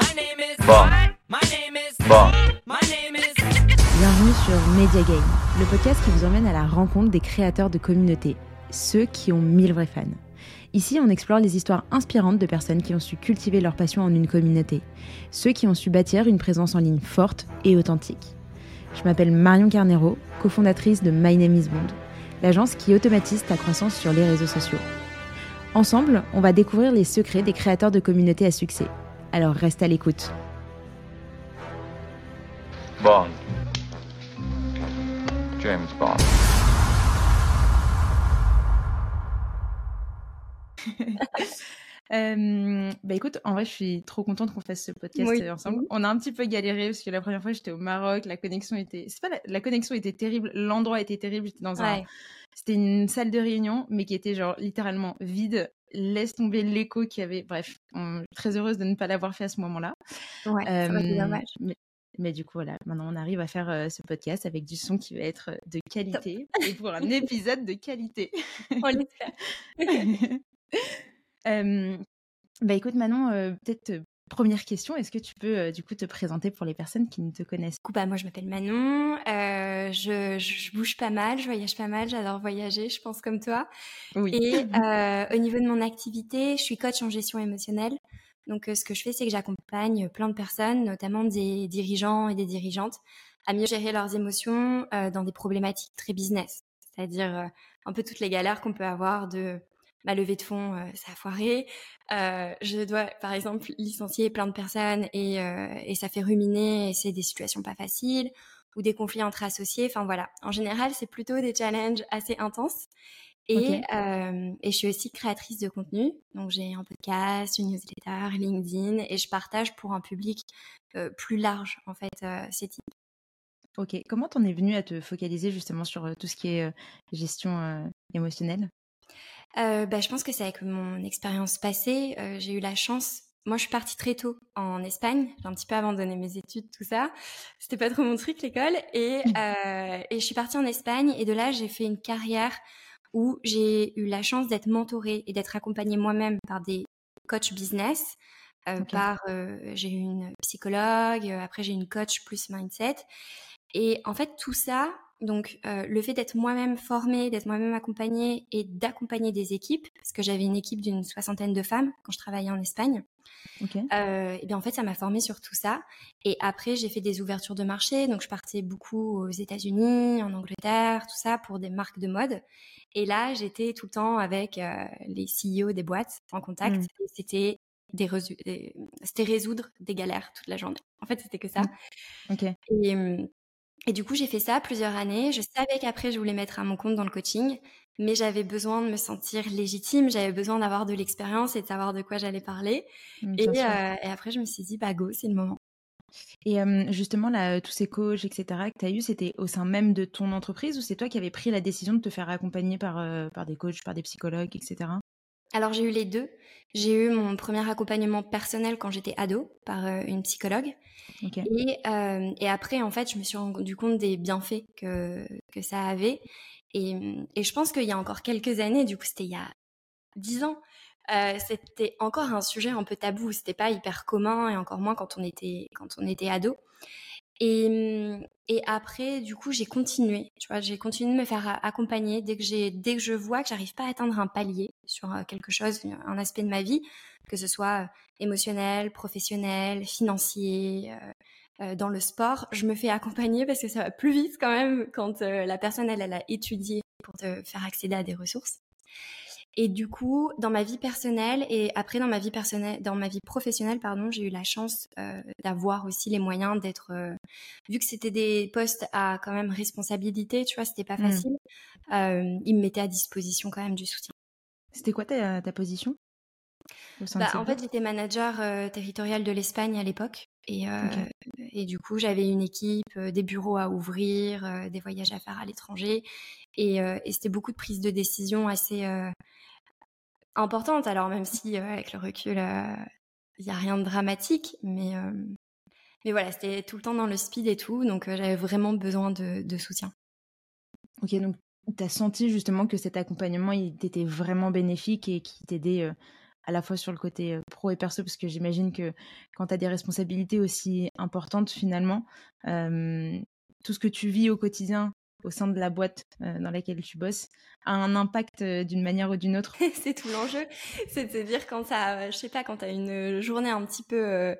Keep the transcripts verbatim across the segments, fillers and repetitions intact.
My name is Bond. My name is Bond. My name is. Bienvenue sur Media Game, le podcast qui vous emmène à la rencontre des créateurs de communautés, ceux qui ont mille vrais fans. Ici, on explore les histoires inspirantes de personnes qui ont su cultiver leur passion en une communauté, ceux qui ont su bâtir une présence en ligne forte et authentique. Je m'appelle Marion Carnero, cofondatrice de My Name is Bond, l'agence qui automatise ta croissance sur les réseaux sociaux. Ensemble, on va découvrir les secrets des créateurs de communautés à succès. Alors reste à l'écoute. Bond. James Bond. euh, bah écoute, en vrai, je suis trop contente qu'on fasse ce podcast oui. ensemble. On a un petit peu galéré parce que la première fois, j'étais au Maroc, la connexion était, c'est pas la, la connexion était terrible, l'endroit était terrible. J'étais dans ouais. un, c'était une salle de réunion, mais qui était genre littéralement vide. Laisse tomber l'écho qu'il y avait. Bref, on... très heureuse de ne pas l'avoir fait à ce moment-là. Ouais, euh, ça c'est dommage. Mais... mais du coup, voilà, maintenant on arrive à faire euh, ce podcast avec du son qui va être de qualité et pour un épisode de qualité. On l'espère. euh, bah écoute, Manon, euh, peut-être euh, première question, est-ce que tu peux euh, du coup te présenter pour les personnes qui ne te connaissent pas? Du coup, bah, moi je m'appelle Manon, euh, je, je bouge pas mal, je voyage pas mal, j'adore voyager, je pense comme toi. Oui. Et euh, au niveau de mon activité, je suis coach en gestion émotionnelle. Donc, euh, ce que je fais, c'est que j'accompagne plein de personnes, notamment des dirigeants et des dirigeantes, à mieux gérer leurs émotions euh, dans des problématiques très business. C'est-à-dire euh, un peu toutes les galères qu'on peut avoir de ma levée de fonds, euh, ça a foiré. Euh, je dois, par exemple, licencier plein de personnes et, euh, et ça fait ruminer et c'est des situations pas faciles ou des conflits entre associés. Enfin, voilà. En général, c'est plutôt des challenges assez intenses. Et, okay. euh, et je suis aussi créatrice de contenu, donc j'ai un podcast, une newsletter, LinkedIn, et je partage pour un public euh, plus large, en fait, euh, ces types. Ok, comment t'en es venue à te focaliser justement sur euh, tout ce qui est euh, gestion euh, émotionnelle ? euh, bah, Je pense que c'est avec mon expérience passée, euh, j'ai eu la chance... Moi, je suis partie très tôt en Espagne. J'ai un petit peu abandonné mes études, tout ça. C'était pas trop mon truc, l'école. Et, euh, et je suis partie en Espagne, et de là, j'ai fait une carrière... où j'ai eu la chance d'être mentorée et d'être accompagnée moi-même par des coachs business, euh, okay. par euh, j'ai eu une psychologue, euh, après j'ai une coach plus mindset. Et en fait, tout ça, donc euh, le fait d'être moi-même formée, d'être moi-même accompagnée et d'accompagner des équipes, parce que j'avais une équipe d'une soixantaine de femmes quand je travaillais en Espagne, okay. euh, et bien en fait, ça m'a formée sur tout ça. Et après, j'ai fait des ouvertures de marché, donc je partais beaucoup aux États-Unis, en Angleterre, tout ça, pour des marques de mode. Et là, j'étais tout le temps avec euh, les C E O des boîtes en contact. Mmh. Et c'était, des resu- des, c'était résoudre des galères toute la journée. En fait, c'était que ça. Mmh. Okay. Et, et du coup, j'ai fait ça plusieurs années. Je savais qu'après, je voulais mettre à mon compte dans le coaching. Mais j'avais besoin de me sentir légitime. J'avais besoin d'avoir de l'expérience et de savoir de quoi j'allais parler. Mmh, et, euh, et après, je me suis dit, bah go, c'est le moment. Et euh, justement, là, tous ces coachs, et cetera que tu as eu, c'était au sein même de ton entreprise ou c'est toi qui avais pris la décision de te faire accompagner par, euh, par des coachs, par des psychologues, et cetera? Alors, j'ai eu les deux. J'ai eu mon premier accompagnement personnel quand j'étais ado par euh, une psychologue. Okay. Et, euh, et après, en fait, je me suis rendu compte des bienfaits que, que ça avait. Et, et je pense qu'il y a encore quelques années, du coup, c'était il y a dix ans, Euh, c'était encore un sujet un peu tabou, c'était pas hyper commun et encore moins quand on était, quand on était ado. Et, et après, du coup, j'ai continué, tu vois, j'ai continué de me faire accompagner dès que, j'ai, dès que je vois que j'arrive pas à atteindre un palier sur quelque chose, un aspect de ma vie, que ce soit émotionnel, professionnel, financier, euh, euh, dans le sport, je me fais accompagner parce que ça va plus vite quand même quand euh, la personne, elle, elle a étudié pour te faire accéder à des ressources. Et du coup, dans ma vie personnelle et après dans ma vie personnelle, dans ma vie professionnelle, pardon, j'ai eu la chance euh, d'avoir aussi les moyens d'être, euh, vu que c'était des postes à quand même responsabilité, tu vois, c'était pas facile. Mmh. Euh, ils me mettaient à disposition quand même du soutien. C'était quoi ta, ta position au sein bah, de ces en fait, j'étais manager euh, territorial de l'Espagne à l'époque, et euh, okay. et du coup, j'avais une équipe, euh, des bureaux à ouvrir, euh, des voyages à faire à l'étranger, et, euh, et c'était beaucoup de prises de décision assez euh, importante, alors même si euh, avec le recul, il euh, n'y a rien de dramatique, mais, euh, mais voilà, c'était tout le temps dans le speed et tout, donc euh, j'avais vraiment besoin de, de soutien. Ok, donc tu as senti justement que cet accompagnement, il t'était vraiment bénéfique et qu'il t'aidait euh, à la fois sur le côté pro et perso, parce que j'imagine que quand tu as des responsabilités aussi importantes, finalement, euh, tout ce que tu vis au quotidien au sein de la boîte euh, dans laquelle tu bosses a un impact euh, d'une manière ou d'une autre. C'est tout l'enjeu, c'est de se dire quand ça, euh, je sais pas, quand t'as une journée un petit peu, euh,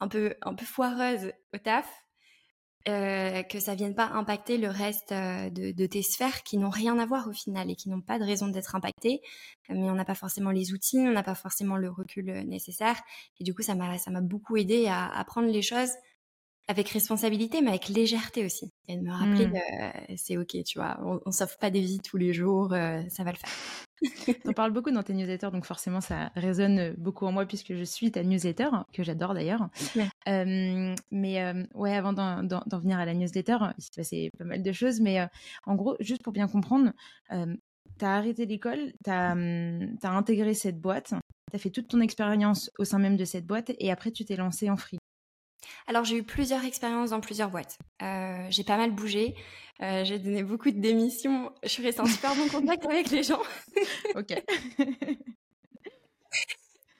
un peu, un peu foireuse au taf, euh, que ça vienne pas impacter le reste euh, de, de tes sphères qui n'ont rien à voir au final et qui n'ont pas de raison d'être impactées. Euh, mais on n'a pas forcément les outils, on n'a pas forcément le recul euh, nécessaire. Et du coup, ça m'a, ça m'a beaucoup aidée à, à prendre les choses avec responsabilité, mais avec légèreté aussi. Et de me rappeler mmh. que euh, c'est OK, tu vois. On ne sauve pas des vies tous les jours, euh, ça va le faire. T'en parles beaucoup dans tes newsletters, donc forcément, ça résonne beaucoup en moi puisque je suis ta newsletter, que j'adore d'ailleurs. Ouais. Euh, mais euh, ouais, avant d'en, d'en, d'en venir à la newsletter, il s'est passé pas mal de choses. Mais euh, en gros, juste pour bien comprendre, euh, t'as arrêté l'école, t'as, hum, t'as intégré cette boîte, t'as fait toute ton expérience au sein même de cette boîte et après, tu t'es lancée en free. Alors, j'ai eu plusieurs expériences dans plusieurs boîtes. Euh, j'ai pas mal bougé. Euh, j'ai donné beaucoup de démissions. Je suis restée en super bon contact avec les gens. Ok.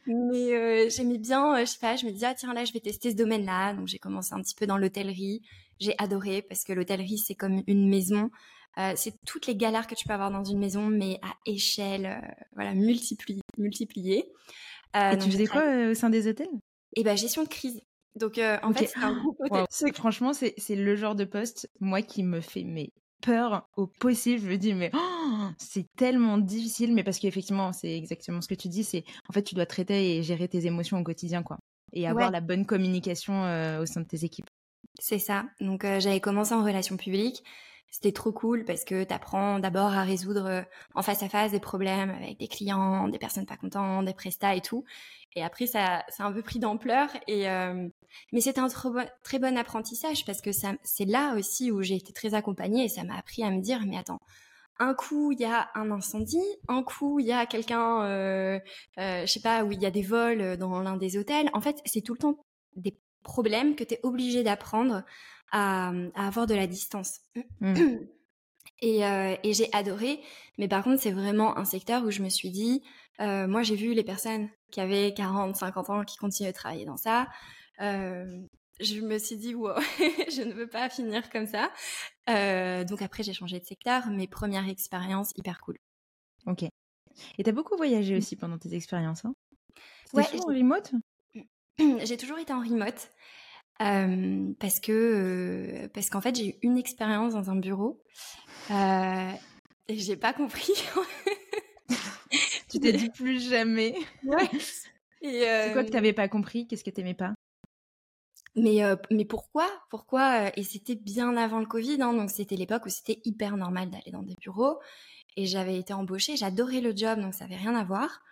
Mais euh, j'aimais bien, euh, je sais pas, je me disais, ah, tiens, là, je vais tester ce domaine-là. Donc, j'ai commencé un petit peu dans l'hôtellerie. J'ai adoré parce que l'hôtellerie, c'est comme une maison. Euh, c'est toutes les galères que tu peux avoir dans une maison, mais à échelle, euh, voilà, multipli- multipliée. Euh, Et donc, tu faisais quoi euh, au sein des hôtels ? Eh ben, gestion de crise. Donc, euh, en okay. fait, c'est un groupe hôtel. Wow. Franchement, c'est, c'est le genre de poste, moi, qui me fait mais, peur au possible. Je me dis, mais oh, c'est tellement difficile. Mais parce qu'effectivement, c'est exactement ce que tu dis. C'est, en fait, tu dois traiter et gérer tes émotions au quotidien, quoi. Et avoir ouais. la bonne communication euh, au sein de tes équipes. C'est ça. Donc, euh, j'avais commencé en relations publiques. C'était trop cool parce que t'apprends d'abord à résoudre euh, en face à face des problèmes avec des clients, des personnes pas contentes, des prestats et tout. Et après, ça, ça a un peu pris d'ampleur. Et, euh, mais c'était un trop bon, très bon apprentissage parce que ça, c'est là aussi où j'ai été très accompagnée et ça m'a appris à me dire, mais attends, un coup, il y a un incendie, un coup, il y a quelqu'un, euh, euh, je sais pas, où il y a des vols dans l'un des hôtels. En fait, c'est tout le temps des problèmes que t'es obligée d'apprendre à, à avoir de la distance. Mmh. Et, euh, et j'ai adoré, mais par contre, c'est vraiment un secteur où je me suis dit, euh, moi, j'ai vu les personnes qui avaient quarante, cinquante ans qui continuent de travailler dans ça. Euh, je me suis dit, wow, je ne veux pas finir comme ça. Euh, donc après, j'ai changé de secteur, mais première expérience hyper cool. Ok. Et t'as beaucoup voyagé aussi pendant tes expériences, hein ? C'était ouais, toujours en remote ? J'ai toujours été en remote euh, parce que euh, parce qu'en fait, j'ai eu une expérience dans un bureau euh, et j'ai pas compris. Tu t'es dit plus jamais. Ouais. Et euh... C'est quoi que t'avais pas compris ? Qu'est-ce que t'aimais pas ? Mais euh, mais pourquoi ? Pourquoi ? Et c'était bien avant le Covid, hein, donc c'était l'époque où c'était hyper normal d'aller dans des bureaux. Et j'avais été embauchée, j'adorais le job, donc ça avait rien à voir.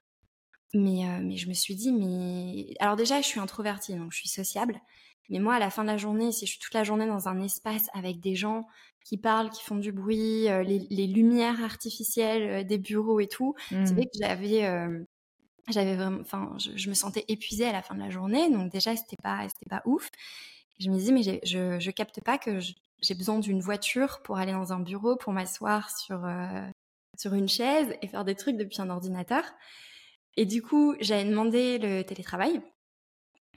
Mais euh, mais je me suis dit, mais alors déjà, je suis introvertie, donc je suis sociable. Mais moi, à la fin de la journée, si je suis toute la journée dans un espace avec des gens qui parlent, qui font du bruit, euh, les, les lumières artificielles euh, des bureaux et tout, mmh. c'est vrai que j'avais, euh, j'avais vraiment, enfin, je, je me sentais épuisée à la fin de la journée. Donc déjà, c'était pas, c'était pas ouf. Et je me disais, mais j'ai, je, je capte pas que je, j'ai besoin d'une voiture pour aller dans un bureau, pour m'asseoir sur euh, sur une chaise et faire des trucs depuis un ordinateur. Et du coup, j'avais demandé le télétravail.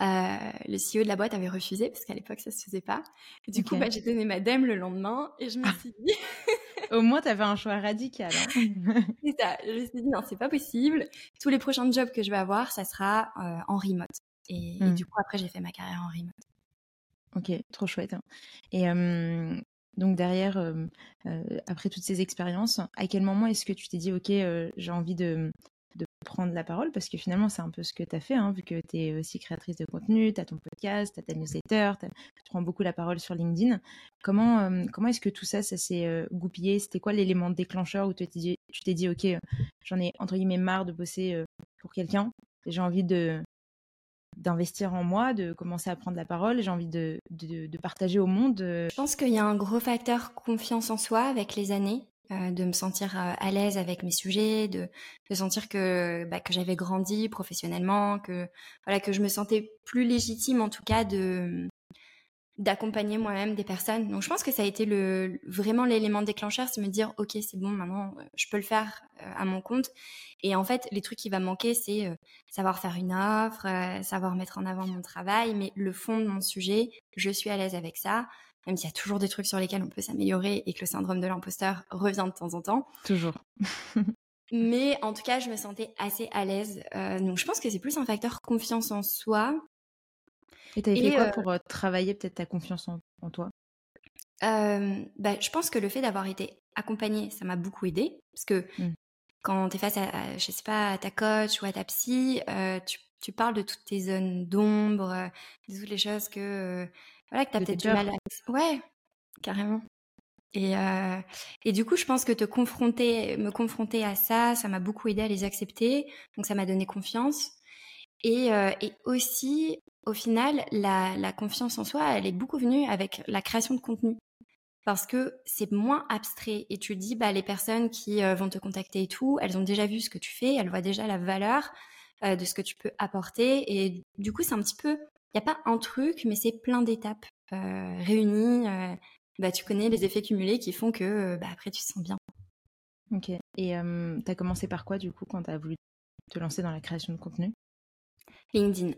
Euh, le C E O de la boîte avait refusé parce qu'à l'époque ça se faisait pas. Et du okay. coup, bah, j'ai donné ma dème le lendemain et je me suis dit. Au moins, t'avais un choix radical. Hein. C'est ça. Je me suis dit non, c'est pas possible. Tous les prochains jobs que je vais avoir, ça sera euh, en remote. Et, mm. et du coup, après, j'ai fait ma carrière en remote. Ok, trop chouette. Hein. Et euh, donc derrière, euh, euh, après toutes ces expériences, à quel moment est-ce que tu t'es dit ok, euh, j'ai envie de de prendre la parole, parce que finalement, c'est un peu ce que tu as fait, hein, vu que tu es aussi créatrice de contenu, tu as ton podcast, tu as ta newsletter, tu prends beaucoup la parole sur LinkedIn. Comment, euh, comment est-ce que tout ça, ça s'est euh, goupillé ? C'était quoi l'élément déclencheur où tu t'es dit, tu t'es dit ok, euh, j'en ai entre guillemets marre de bosser euh, pour quelqu'un, j'ai envie de, d'investir en moi, de commencer à prendre la parole, j'ai envie de, de, de partager au monde. Euh... Je pense qu'il y a un gros facteur confiance en soi avec les années. Euh, de me sentir euh, à l'aise avec mes sujets, de, de sentir que, bah, que j'avais grandi professionnellement, que, voilà, que je me sentais plus légitime en tout cas de, d'accompagner moi-même des personnes. Donc je pense que ça a été le, vraiment l'élément déclencheur, c'est me dire ok, c'est bon, maintenant je peux le faire euh, à mon compte. Et en fait les trucs qui va manquer, c'est euh, savoir faire une offre, euh, savoir mettre en avant mon travail, mais le fond de mon sujet, je suis à l'aise avec ça, même s'il y a toujours des trucs sur lesquels on peut s'améliorer et que le syndrome de l'imposteur revient de temps en temps. Toujours. Mais en tout cas je me sentais assez à l'aise, euh, donc je pense que c'est plus un facteur confiance en soi. Et t'avais fait quoi euh, pour euh, travailler peut-être ta confiance en, en toi ? euh, bah, je pense que le fait d'avoir été accompagnée, ça m'a beaucoup aidée. Parce que mmh. quand t'es face à, à, je sais pas, à ta coach ou à ta psy, euh, tu, tu parles de toutes tes zones d'ombre, euh, de toutes les choses que, euh, voilà, que t'as de peut-être du mal à... Ouais, carrément. Et, euh, et du coup, je pense que te confronter, me confronter à ça, ça m'a beaucoup aidée à les accepter. Donc ça m'a donné confiance. Et, euh, et aussi... Au final, la, la confiance en soi, elle est beaucoup venue avec la création de contenu, parce que c'est moins abstrait. Et tu dis, bah, les personnes qui euh, vont te contacter et tout, elles ont déjà vu ce que tu fais, elles voient déjà la valeur euh, de ce que tu peux apporter. Et du coup, c'est un petit peu, il n'y a pas un truc, mais c'est plein d'étapes euh, réunies. Euh, bah, tu connais les effets cumulés qui font que, euh, bah, après, tu te sens bien. Ok. Et euh, t'as commencé par quoi, du coup, quand t'as voulu te lancer dans la création de contenu ? LinkedIn.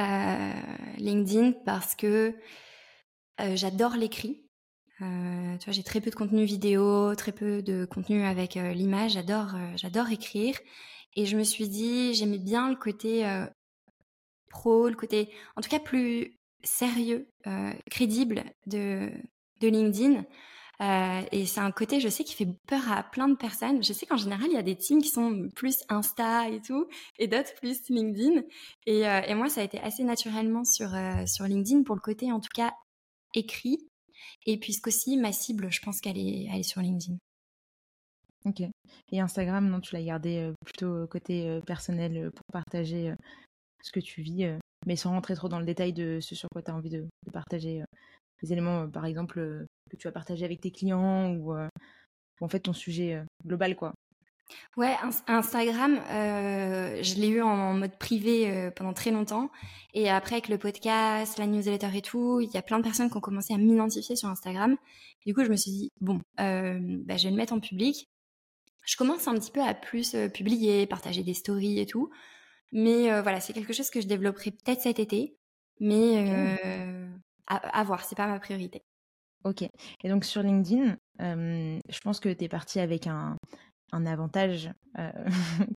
Euh, LinkedIn, parce que euh, j'adore l'écrit. Euh, tu vois, j'ai très peu de contenu vidéo, très peu de contenu avec euh, l'image. J'adore, euh, j'adore écrire. Et je me suis dit, j'aimais bien le côté euh, pro, le côté, en tout cas, plus sérieux, euh, crédible de de LinkedIn. Euh, et c'est un côté, je sais, qui fait peur à plein de personnes. Je sais qu'en général, il y a des teams qui sont plus Insta et tout, et d'autres plus LinkedIn. Et, euh, et moi, ça a été assez naturellement sur, euh, sur LinkedIn pour le côté, en tout cas, écrit. Et puisqu'aussi, ma cible, je pense qu'elle est, elle est sur LinkedIn. Ok. Et Instagram, non, tu l'as gardé euh, plutôt côté euh, personnel euh, pour partager euh, ce que tu vis, euh, mais sans rentrer trop dans le détail de ce sur quoi tu as envie de, de partager euh, les éléments, euh, par exemple... Euh, que tu vas partager avec tes clients ou, euh, ou en fait ton sujet euh, global, quoi. Ouais, in- Instagram, euh, je l'ai eu en, en mode privé euh, pendant très longtemps, et après avec le podcast, la newsletter et tout, il y a plein de personnes qui ont commencé à m'identifier sur Instagram. Du coup, je me suis dit bon, euh, bah, je vais le mettre en public. Je commence un petit peu à plus euh, publier, partager des stories et tout, mais euh, voilà, c'est quelque chose que je développerai peut-être cet été, mais euh, mmh. à, à voir, c'est pas ma priorité. Ok, et donc sur LinkedIn, euh, je pense que tu es partie avec un, un avantage euh,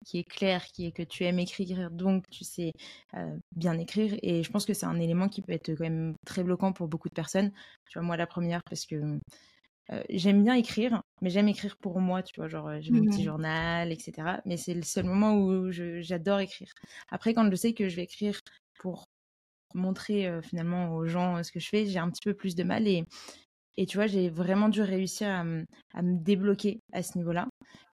qui est clair, qui est que tu aimes écrire, donc tu sais euh, bien écrire, et je pense que c'est un élément qui peut être quand même très bloquant pour beaucoup de personnes. Tu vois, moi la première, parce que euh, j'aime bien écrire, mais j'aime écrire pour moi, tu vois, genre j'ai mon mmh. petit journal, et cetera. Mais c'est le seul moment où je, j'adore écrire. Après, quand je sais que je vais écrire pour montrer euh, finalement aux gens euh, ce que je fais, j'ai un petit peu plus de mal, et... Et tu vois, j'ai vraiment dû réussir à me, à me débloquer à ce niveau-là.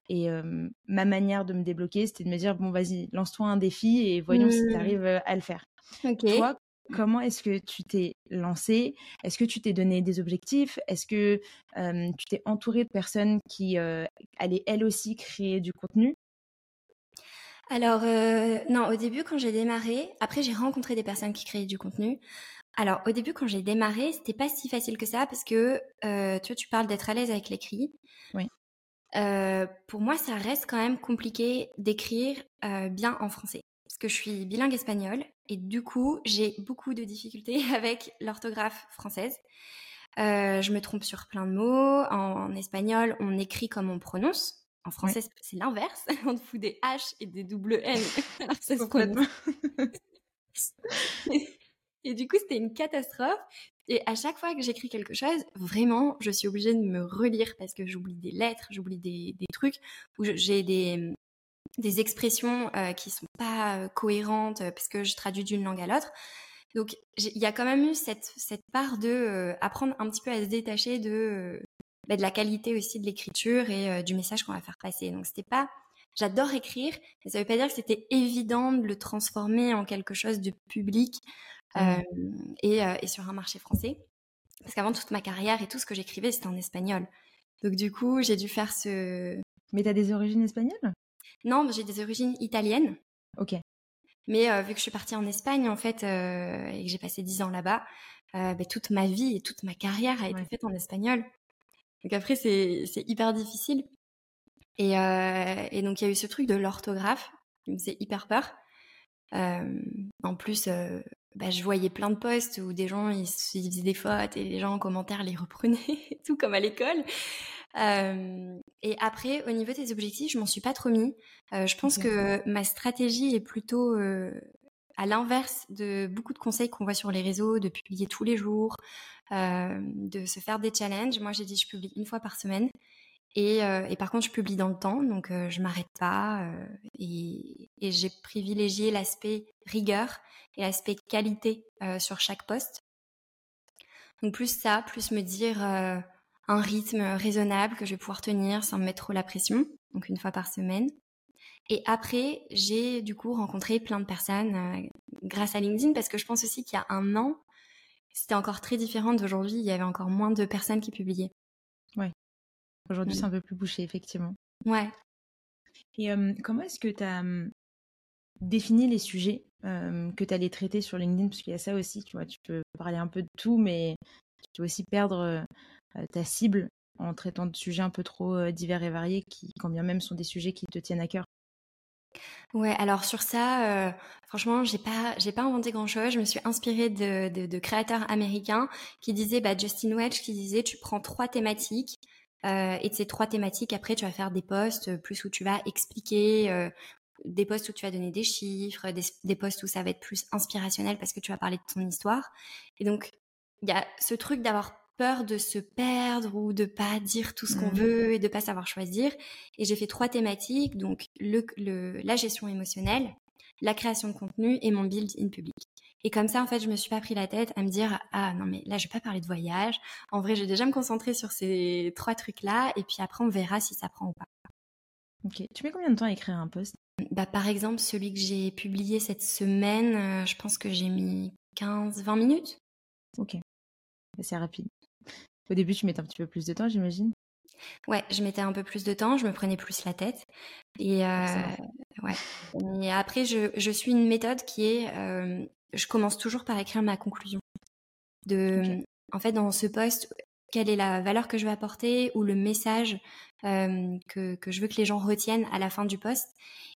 Et euh, ma manière de me débloquer, c'était de me dire, bon, vas-y, lance-toi un défi et voyons mmh. si tu arrives à le faire. Okay. Toi, comment est-ce que tu t'es lancée ? Est-ce que tu t'es donné des objectifs ? Est-ce que euh, tu t'es entourée de personnes qui euh, allaient, elles aussi, créer du contenu ? Alors, euh, non, au début, quand j'ai démarré, après, j'ai rencontré des personnes qui créaient du contenu. Alors, au début, quand j'ai démarré, c'était pas si facile que ça, parce que, euh, tu vois, tu parles d'être à l'aise avec l'écrit. Oui. Euh, pour moi, ça reste quand même compliqué d'écrire euh, bien en français, parce que je suis bilingue espagnole, et du coup, j'ai beaucoup de difficultés avec l'orthographe française. Euh, je me trompe sur plein de mots. En, en espagnol, on écrit comme on prononce. En français, oui. c'est l'inverse. On te fout des H et des double N. Alors, c'est complètement... Et du coup, c'était une catastrophe. Et à chaque fois que j'écris quelque chose, vraiment, je suis obligée de me relire, parce que j'oublie des lettres, j'oublie des, des trucs, ou j'ai des, des expressions euh, qui sont pas cohérentes parce que je traduis d'une langue à l'autre. Donc, il y a quand même eu cette, cette part de euh, apprendre un petit peu à se détacher de, euh, bah, de la qualité aussi de l'écriture et euh, du message qu'on va faire passer. Donc, c'était pas... J'adore écrire, mais ça veut pas dire que c'était évident de le transformer en quelque chose de public. Euh, et, euh, et sur un marché français, parce qu'avant, toute ma carrière et tout ce que j'écrivais, c'était en espagnol, donc du coup j'ai dû faire ce... Mais t'as des origines espagnoles ? Non, mais j'ai des origines italiennes. Ok. Mais euh, vu que je suis partie en Espagne, en fait, euh, et que j'ai passé dix ans là-bas, euh, bah, toute ma vie et toute ma carrière a été ouais. faite en espagnol. Donc après, c'est, c'est hyper difficile. Et, euh, et donc, il y a eu ce truc de l'orthographe qui me faisait hyper peur. Euh, en plus, euh, bah, je voyais plein de posts où des gens, ils, ils faisaient des fautes et les gens en commentaire les reprenaient, tout comme à l'école. Euh, et après, au niveau des objectifs, je m'en suis pas trop mis. Euh, je pense que ma stratégie est plutôt euh, à l'inverse de beaucoup de conseils qu'on voit sur les réseaux, de publier tous les jours, euh, de se faire des challenges. Moi, j'ai dit je publie une fois par semaine. Et, euh, et par contre, je publie dans le temps, donc euh, je m'arrête pas. Euh, et, et j'ai privilégié l'aspect rigueur et l'aspect qualité euh, sur chaque poste. Donc plus ça, plus me dire euh, un rythme raisonnable que je vais pouvoir tenir sans me mettre trop la pression, donc une fois par semaine. Et après, j'ai du coup rencontré plein de personnes euh, grâce à LinkedIn, parce que je pense aussi qu'il y a un an, c'était encore très différent d'aujourd'hui, il y avait encore moins de personnes qui publiaient. Ouais. Aujourd'hui, c'est un peu plus bouché, effectivement. Ouais. Et euh, comment est-ce que tu as euh, défini les sujets euh, que tu allais traiter sur LinkedIn? Parce qu'il y a ça aussi, tu vois, tu peux parler un peu de tout, mais tu peux aussi perdre euh, ta cible en traitant de sujets un peu trop euh, divers et variés, qui, quand bien même, sont des sujets qui te tiennent à cœur. Ouais, alors sur ça, euh, franchement, j'ai pas, j'ai pas inventé grand-chose. Je me suis inspirée de, de, de créateurs américains qui disaient, bah, Justin Welch, qui disait, tu prends trois thématiques. Euh, et de ces trois thématiques, après, tu vas faire des posts plus où tu vas expliquer, euh, des posts où tu vas donner des chiffres, des, des posts où ça va être plus inspirationnel parce que tu vas parler de ton histoire. Et donc, il y a ce truc d'avoir peur de se perdre ou de pas dire tout ce qu'on mmh. veut et de pas savoir choisir. Et j'ai fait trois thématiques, donc le, le, la gestion émotionnelle, la création de contenu et mon build in public. Et comme ça, en fait, je me suis pas pris la tête à me dire « Ah non, mais là, je vais pas parler de voyage. En vrai, je vais déjà me concentrer sur ces trois trucs-là et puis après, on verra si ça prend ou pas. » Ok. Tu mets combien de temps à écrire un post ? Bah, par exemple, celui que j'ai publié cette semaine, euh, je pense que j'ai mis quinze vingt minutes. Ok. C'est rapide. Au début, tu mettais un petit peu plus de temps, j'imagine ? Ouais, je mettais un peu plus de temps, je me prenais plus la tête. Et, euh, ouais. Et après, je, je suis une méthode qui est... Euh, je commence toujours par écrire ma conclusion. De, okay. En fait, dans ce post, quelle est la valeur que je vais apporter ou le message euh, que, que je veux que les gens retiennent à la fin du post.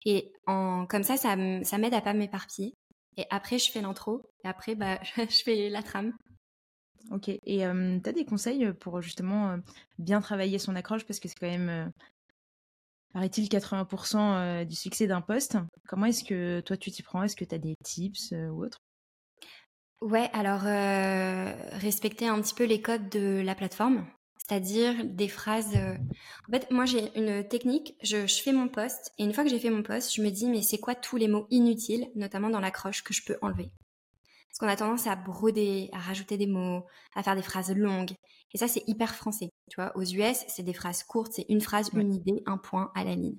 Et en, comme ça, ça, ça m'aide à pas m'éparpiller. Et après, je fais l'intro. Et après, bah, je fais la trame. Ok. Et euh, tu as des conseils pour justement euh, bien travailler son accroche, parce que c'est quand même... Euh... paraît-il quatre-vingts pour cent du succès d'un poste. Comment est-ce que toi, tu t'y prends ? Est-ce que tu as des tips euh, ou autre ? Ouais, alors, euh, respecter un petit peu les codes de la plateforme, c'est-à-dire des phrases... Euh... En fait, moi, j'ai une technique, je, je fais mon post, et une fois que j'ai fait mon post, je me dis, mais c'est quoi tous les mots inutiles, notamment dans l'accroche, que je peux enlever ? Parce qu'on a tendance à broder, à rajouter des mots, à faire des phrases longues. Et ça, c'est hyper français. Tu vois, aux U S, c'est des phrases courtes, c'est une phrase, une idée, un point à la ligne.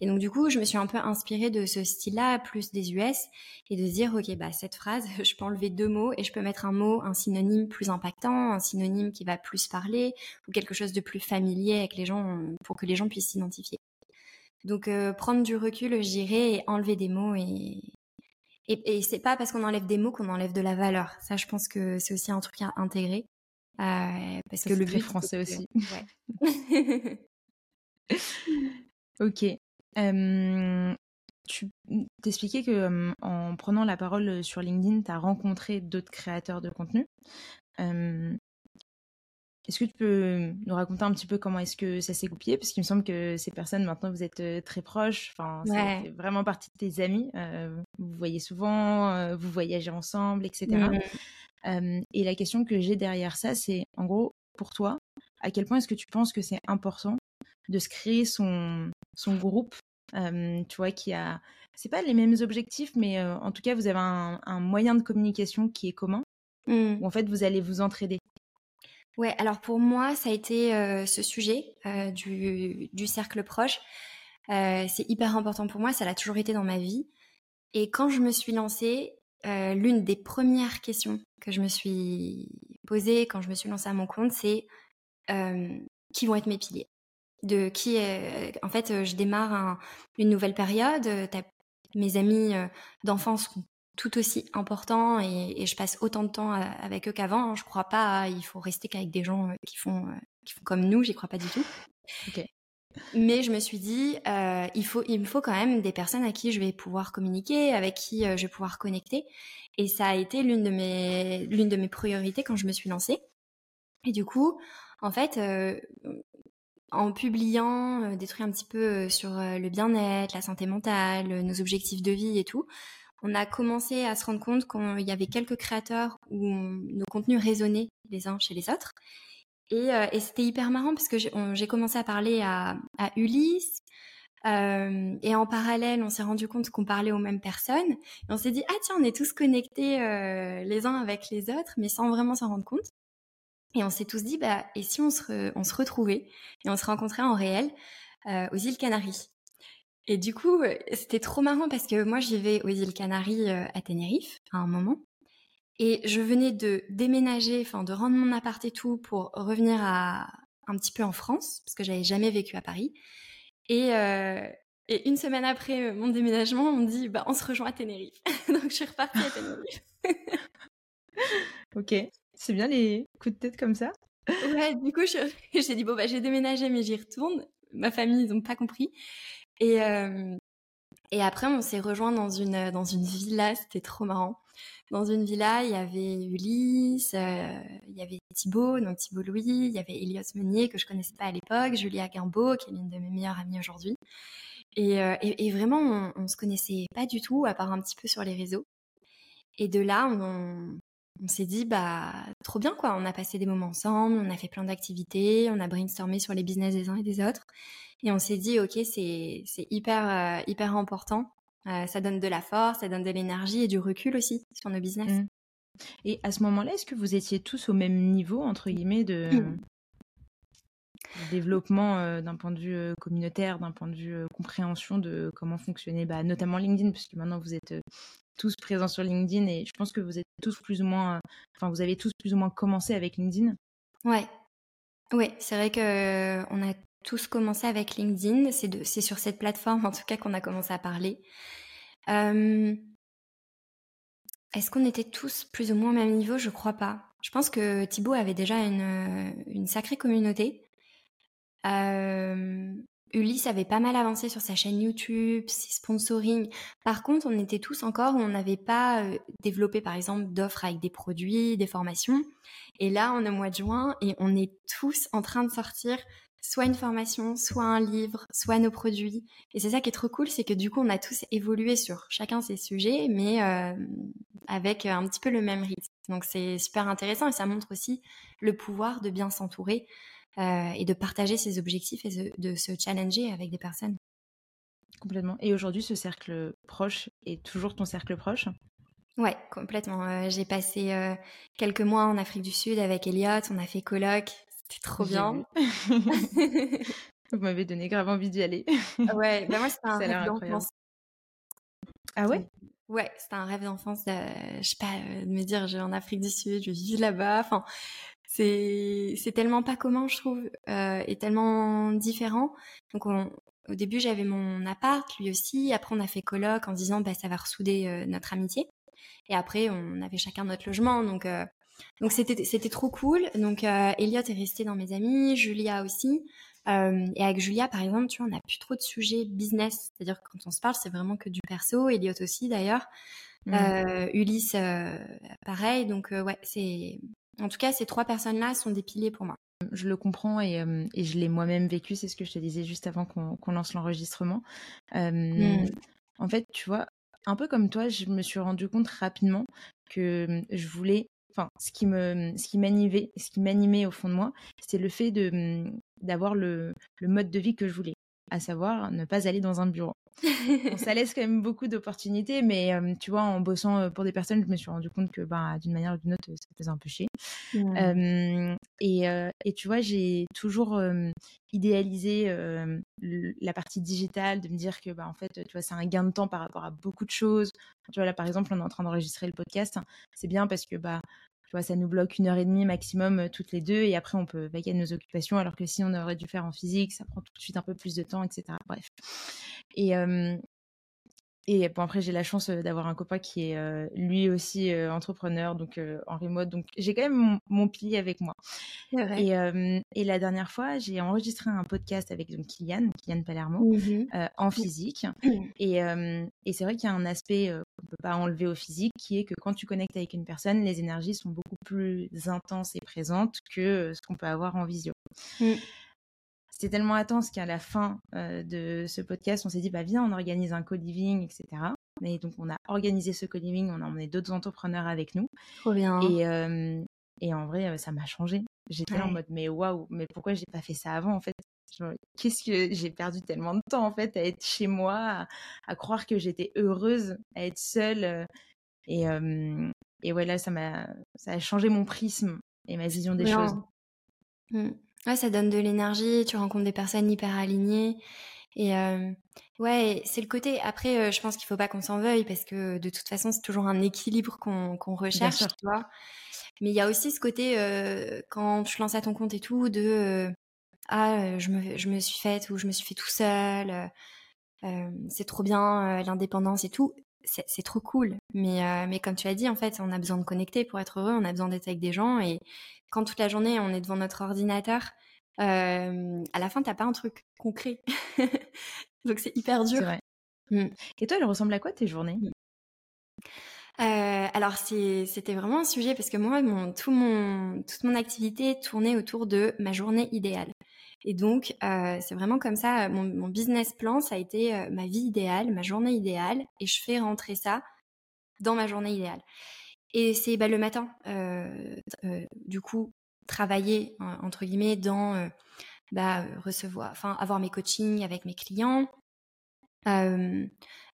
Et donc, du coup, je me suis un peu inspirée de ce style-là, plus des U S, et de dire, OK, bah, cette phrase, je peux enlever deux mots et je peux mettre un mot, un synonyme plus impactant, un synonyme qui va plus parler, ou quelque chose de plus familier avec les gens, pour que les gens puissent s'identifier. Donc, euh, prendre du recul, je dirais, et enlever des mots et... Et, et c'est pas parce qu'on enlève des mots qu'on enlève de la valeur. Ça, je pense que c'est aussi un truc à intégrer. Euh, parce ça, que le but français aussi. Ouais. Ok. Euh, tu t'expliquais que euh, en prenant la parole sur LinkedIn, tu as rencontré d'autres créateurs de contenu. Euh, est-ce que tu peux nous raconter un petit peu comment est-ce que ça s'est goupillé ? Parce qu'il me semble que ces personnes, maintenant, vous êtes très proches. Enfin, ouais. C'est vraiment partie de tes amis. Euh, vous vous voyez souvent, euh, vous voyagez ensemble, et cetera. Mmh. Euh, et la question que j'ai derrière ça, c'est en gros, pour toi, à quel point est-ce que tu penses que c'est important de se créer son, son groupe, euh, tu vois, qui a, c'est pas les mêmes objectifs, mais euh, en tout cas, vous avez un, un moyen de communication qui est commun, mm. où en fait, vous allez vous entraider. Ouais, alors pour moi, ça a été euh, ce sujet euh, du, du cercle proche. Euh, c'est hyper important pour moi, ça l'a toujours été dans ma vie. Et quand je me suis lancée, Euh, l'une des premières questions que je me suis posée quand je me suis lancée à mon compte, c'est euh, qui vont être mes piliers. De qui, euh, en fait, je démarre un, une nouvelle période, t'as Mes amis euh, d'enfance sont tout aussi importants et, et je passe autant de temps à, avec eux qu'avant. Hein. Je ne crois pas à, il faut rester qu'avec des gens euh, qui, font, euh, qui font comme nous, j'y crois pas du tout. Okay. Mais je me suis dit, euh, il faut, il me faut quand même des personnes à qui je vais pouvoir communiquer, avec qui euh, je vais pouvoir connecter. Et ça a été l'une de mes, l'une de mes priorités quand je me suis lancée. Et du coup, en fait, euh, en publiant euh, des trucs un petit peu sur euh, le bien-être, la santé mentale, euh, nos objectifs de vie et tout, on a commencé à se rendre compte qu'il y avait quelques créateurs où on, nos contenus résonnaient les uns chez les autres. Et, euh, et c'était hyper marrant parce que j'ai, on, j'ai commencé à parler à, à Ulysse euh, et en parallèle, on s'est rendu compte qu'on parlait aux mêmes personnes. Et on s'est dit « Ah tiens, on est tous connectés euh, les uns avec les autres, mais sans vraiment s'en rendre compte. » Et on s'est tous dit, bah, et si on se, re, on se retrouvait et on se rencontrait en réel euh, aux îles Canaries. Et du coup, c'était trop marrant parce que moi, j'y vais aux îles Canaries euh, à Tenerife à un moment. Et je venais de déménager, enfin de rendre mon appart et tout pour revenir à, un petit peu en France parce que j'avais jamais vécu à Paris. Et, euh, et une semaine après mon déménagement, on me dit, bah, on se rejoint à Tenerife. Donc, je suis repartie à Tenerife. Ok. C'est bien les coups de tête comme ça. Ouais, du coup, je, j'ai dit, bon, bah, j'ai déménagé, mais j'y retourne. Ma famille, ils n'ont pas compris. Et, euh, et après, on s'est rejoints dans une, dans une villa, c'était trop marrant. Dans une villa, il y avait Ulysse, euh, il y avait Thibaut, donc Thibaut Louis, il y avait Elias Meunier, que je ne connaissais pas à l'époque, Julia Guimbeau, qui est l'une de mes meilleures amies aujourd'hui. Et, euh, et, et vraiment, on ne se connaissait pas du tout, à part un petit peu sur les réseaux. Et de là, on... On s'est dit, bah, trop bien quoi, on a passé des moments ensemble, on a fait plein d'activités, on a brainstormé sur les business des uns et des autres. Et on s'est dit, ok, c'est, c'est hyper, euh, hyper important, euh, ça donne de la force, ça donne de l'énergie et du recul aussi sur nos business. Mmh. Et à ce moment-là, est-ce que vous étiez tous au même niveau, entre guillemets, de, mmh. de développement euh, d'un point de vue communautaire, d'un point de vue euh, compréhension de comment fonctionnait, bah, notamment LinkedIn, puisque maintenant vous êtes... Euh, tous présents sur LinkedIn et je pense que vous êtes tous plus ou moins, enfin vous avez tous plus ou moins commencé avec LinkedIn. Ouais, ouais, c'est vrai que on a tous commencé avec LinkedIn. C'est de, c'est sur cette plateforme en tout cas qu'on a commencé à parler. Euh, est-ce qu'on était tous plus ou moins au même niveau ? Je crois pas. Je pense que Thibaut avait déjà une une sacrée communauté. Euh, Ulysse avait pas mal avancé sur sa chaîne YouTube, ses sponsorings. Par contre, on était tous encore où on n'avait pas développé, par exemple, d'offres avec des produits, des formations. Et là, on est au mois de juin et on est tous en train de sortir soit une formation, soit un livre, soit nos produits. Et c'est ça qui est trop cool, c'est que du coup, on a tous évolué sur chacun ses sujets, mais euh, avec un petit peu le même rythme. Donc, c'est super intéressant et ça montre aussi le pouvoir de bien s'entourer. Euh, et de partager ses objectifs et se, de se challenger avec des personnes. Complètement. Et aujourd'hui, ce cercle proche est toujours ton cercle proche ? Ouais, complètement. Euh, j'ai passé euh, quelques mois en Afrique du Sud avec Elliot, on a fait colloque, c'était trop j'ai bien. Vous m'avez donné grave envie d'y aller. Ouais, bah moi c'était un rêve d'enfance. Ah ouais ? Ouais, c'était un rêve d'enfance, de, je sais pas, de me dire je vais en Afrique du Sud, je vis là-bas, enfin... C'est, c'est tellement pas commun, je trouve, euh, et tellement différent. Donc, on, au début, j'avais mon appart, lui aussi. Après, on a fait colloque en disant, bah, ça va ressouder euh, notre amitié. Et après, on avait chacun notre logement. Donc, euh, donc c'était, c'était trop cool. Donc, euh, Elliot est resté dans mes amis, Julia aussi. Euh, et avec Julia, par exemple, tu vois, on n'a plus trop de sujets business. C'est-à-dire que quand on se parle, c'est vraiment que du perso. Elliot aussi, d'ailleurs. Mmh. Euh, Ulysse, euh, pareil. Donc, euh, ouais, c'est... En tout cas, ces trois personnes-là sont des piliers pour moi. Je le comprends et, euh, et je l'ai moi-même vécu. C'est ce que je te disais juste avant qu'on, qu'on lance l'enregistrement. Euh, mmh. En fait, tu vois, un peu comme toi, je me suis rendu compte rapidement que je voulais... Enfin, ce qui me, ce qui m'animait, ce qui m'animait au fond de moi, c'est le fait de, d'avoir le, le mode de vie que je voulais, à savoir ne pas aller dans un bureau. Bon, ça laisse quand même beaucoup d'opportunités, mais euh, tu vois, en bossant euh, pour des personnes, je me suis rendu compte que bah, d'une manière ou d'une autre, ça faisait un peu chier. Mmh. Euh, et, euh, et tu vois, j'ai toujours euh, idéalisé euh, le, la partie digitale, de me dire que bah, en fait, tu vois, c'est un gain de temps par rapport à beaucoup de choses. Tu vois, là, par exemple, on est en train d'enregistrer le podcast. C'est bien parce que bah, tu vois, ça nous bloque une heure et demie maximum euh, toutes les deux, et après, on peut vaquer à nos occupations, alors que si on aurait dû faire en physique, ça prend tout de suite un peu plus de temps, et cetera. Bref. Et, euh, Et bon, après, j'ai la chance d'avoir un copain qui est euh, lui aussi euh, entrepreneur, donc euh, en remote. Donc, j'ai quand même mon, mon pilier avec moi. Et, euh, et la dernière fois, j'ai enregistré un podcast avec donc, Kylian, Kylian Palermo, mm-hmm. euh, en physique. Mm-hmm. Et, euh, et c'est vrai qu'il y a un aspect euh, qu'on ne peut pas enlever au physique, qui est que quand tu connectes avec une personne, les énergies sont beaucoup plus intenses et présentes que ce qu'on peut avoir en visio. Mm. C'était tellement intense qu'à la fin euh, de ce podcast, on s'est dit, bah, viens, on organise un co-living, et cetera. Et donc, on a organisé ce co-living, on a emmené d'autres entrepreneurs avec nous. Trop bien. Et, euh, et en vrai, ça m'a changé. J'étais ouais. en mode, mais waouh, mais pourquoi j'ai pas fait ça avant, en fait? Qu'est-ce que j'ai perdu tellement de temps, en fait, à être chez moi, à, à croire que j'étais heureuse, à être seule. Et, euh, et ouais, là, ça m'a, ça a changé mon prisme et ma vision des bien. Choses. Mmh. Ouais, ça donne de l'énergie, tu rencontres des personnes hyper alignées et euh, ouais, c'est le côté. Après, euh, je pense qu'il faut pas qu'on s'en veuille parce que de toute façon, c'est toujours un équilibre qu'on, qu'on recherche, tu vois. Mais il y a aussi ce côté, euh, quand tu lances à ton compte et tout, de euh, « Ah, je me, je me suis faite ou je me suis fait tout seul, euh, c'est trop bien, euh, l'indépendance et tout ». C'est, c'est trop cool, mais, euh, mais comme tu l'as dit, en fait, on a besoin de connecter pour être heureux, on a besoin d'être avec des gens, et quand toute la journée, on est devant notre ordinateur, euh, à la fin, t'as pas un truc concret. Donc, c'est hyper dur. C'est vrai. Mm. Et toi, elle ressemble à quoi, tes journées ? euh, Alors, c'est, c'était vraiment un sujet, parce que moi, mon, tout mon, toute mon activité tournait autour de ma journée idéale. Et donc, euh, c'est vraiment comme ça, mon, mon business plan, ça a été euh, ma vie idéale, ma journée idéale, et je fais rentrer ça dans ma journée idéale. Et c'est bah, le matin, euh, euh, du coup, travailler, hein, entre guillemets, dans euh, bah, recevoir, enfin, avoir mes coachings avec mes clients, euh,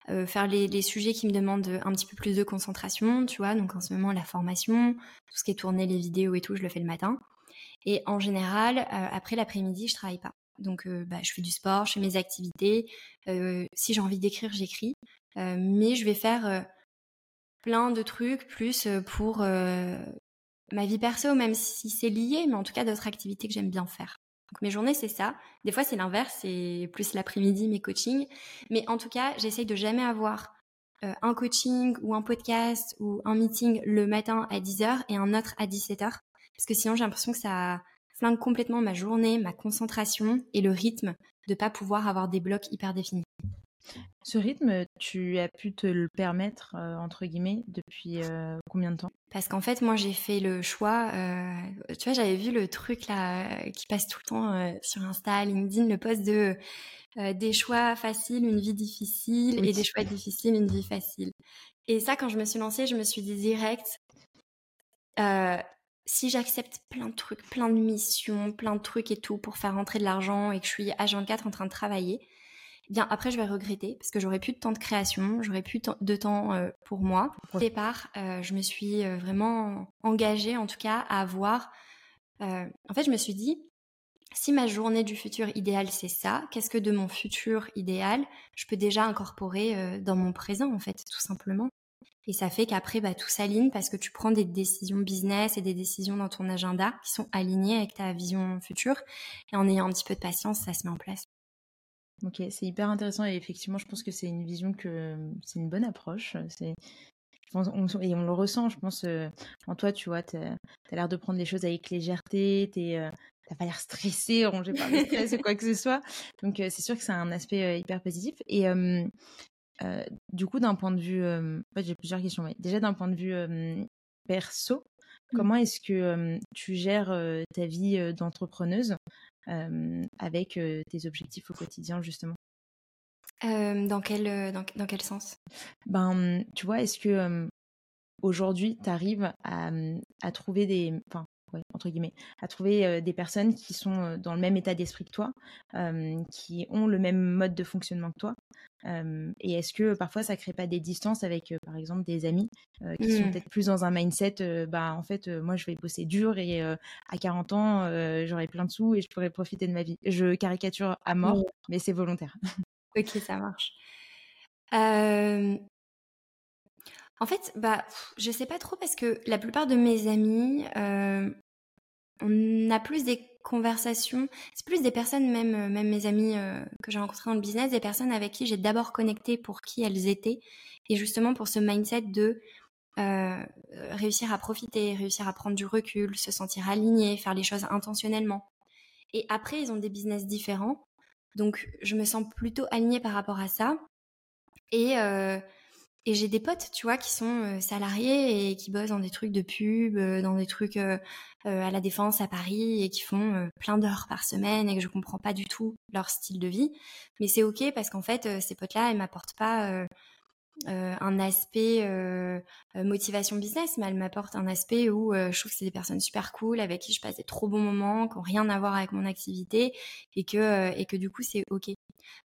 euh, faire les, les sujets qui me demandent un petit peu plus de concentration, tu vois, donc en ce moment, la formation, tout ce qui est tourné, les vidéos et tout, je le fais le matin. Et en général, euh, après l'après-midi, je travaille pas. Donc, euh, bah, je fais du sport, je fais mes activités. Euh, si j'ai envie d'écrire, j'écris. Euh, mais je vais faire euh, plein de trucs plus pour euh, ma vie perso, même si c'est lié, mais en tout cas d'autres activités que j'aime bien faire. Donc, mes journées, c'est ça. Des fois, c'est l'inverse, c'est plus l'après-midi, mes coachings. Mais en tout cas, j'essaye de jamais avoir euh, un coaching ou un podcast ou un meeting le matin à dix heures et un autre à dix-sept heures. Parce que sinon, j'ai l'impression que ça flingue complètement ma journée, ma concentration et le rythme de ne pas pouvoir avoir des blocs hyper définis. Ce rythme, tu as pu te le permettre, euh, entre guillemets, depuis euh, combien de temps ? Parce qu'en fait, moi, j'ai fait le choix. Euh, tu vois, j'avais vu le truc là euh, qui passe tout le temps euh, sur Insta, LinkedIn, le post de euh, des choix faciles, une vie difficile, oui. Et des choix difficiles, une vie facile. Et ça, quand je me suis lancée, je me suis dit direct... Euh, si j'accepte plein de trucs, plein de missions, plein de trucs et tout pour faire rentrer de l'argent et que je suis vingt-quatre heures en train de travailler, eh bien après je vais regretter parce que j'aurai plus de temps de création, j'aurai plus de temps pour moi. Au départ, euh, je me suis vraiment engagée en tout cas à avoir... Euh, en fait, je me suis dit, si ma journée du futur idéal c'est ça, qu'est-ce que de mon futur idéal je peux déjà incorporer euh, dans mon présent en fait, tout simplement. Et ça fait qu'après, bah, tout s'aligne parce que tu prends des décisions business et des décisions dans ton agenda qui sont alignées avec ta vision future. Et en ayant un petit peu de patience, ça se met en place. Ok, c'est hyper intéressant. Et effectivement, je pense que c'est une vision que... C'est une bonne approche. C'est... On, et on le ressent, je pense. Euh, en toi, tu vois, t'as, t'as l'air de prendre les choses avec légèreté. T'es, euh, t'as pas l'air stressée, rongée par le stress ou quoi que ce soit. Donc, euh, c'est sûr que ça a un aspect euh, hyper positif. Et... Euh, Euh, du coup, d'un point de vue, euh, en fait, j'ai plusieurs questions, mais déjà d'un point de vue euh, perso, mmh. comment est-ce que euh, tu gères euh, ta vie euh, d'entrepreneuse euh, avec euh, tes objectifs au quotidien, justement ? euh, dans, quel, euh, dans, dans quel sens ? Ben, tu vois, est-ce que euh, aujourd'hui, tu arrives à, à trouver des... Enfin, Ouais, entre guillemets, à trouver euh, des personnes qui sont euh, dans le même état d'esprit que toi, euh, qui ont le même mode de fonctionnement que toi. Euh, et est-ce que parfois ça crée pas des distances avec, euh, par exemple, des amis euh, qui mmh. sont peut-être plus dans un mindset, euh, bah en fait, euh, moi je vais bosser dur et euh, à quarante ans, euh, j'aurai plein de sous et je pourrai profiter de ma vie. Je caricature à mort, mmh. mais c'est volontaire. Ok, ça marche. Euh... En fait, bah, je sais pas trop parce que la plupart de mes amis, euh, on a plus des conversations, c'est plus des personnes, même, même mes amis euh, que j'ai rencontrés dans le business, des personnes avec qui j'ai d'abord connecté pour qui elles étaient, et justement pour ce mindset de euh, réussir à profiter, réussir à prendre du recul, se sentir aligné, faire les choses intentionnellement. Et après, ils ont des business différents, donc je me sens plutôt alignée par rapport à ça. Et, euh, et j'ai des potes, tu vois, qui sont salariés et qui bossent dans des trucs de pub, dans des trucs euh, à la Défense, à Paris, et qui font euh, plein d'heures par semaine, et que je comprends pas du tout leur style de vie. Mais c'est ok parce qu'en fait, euh, ces potes-là, elles m'apportent pas euh, euh, un aspect euh, motivation business, mais elles m'apportent un aspect où euh, je trouve que c'est des personnes super cool, avec qui je passe des trop bons moments, qui ont rien à voir avec mon activité, et que, euh, et que du coup, c'est ok.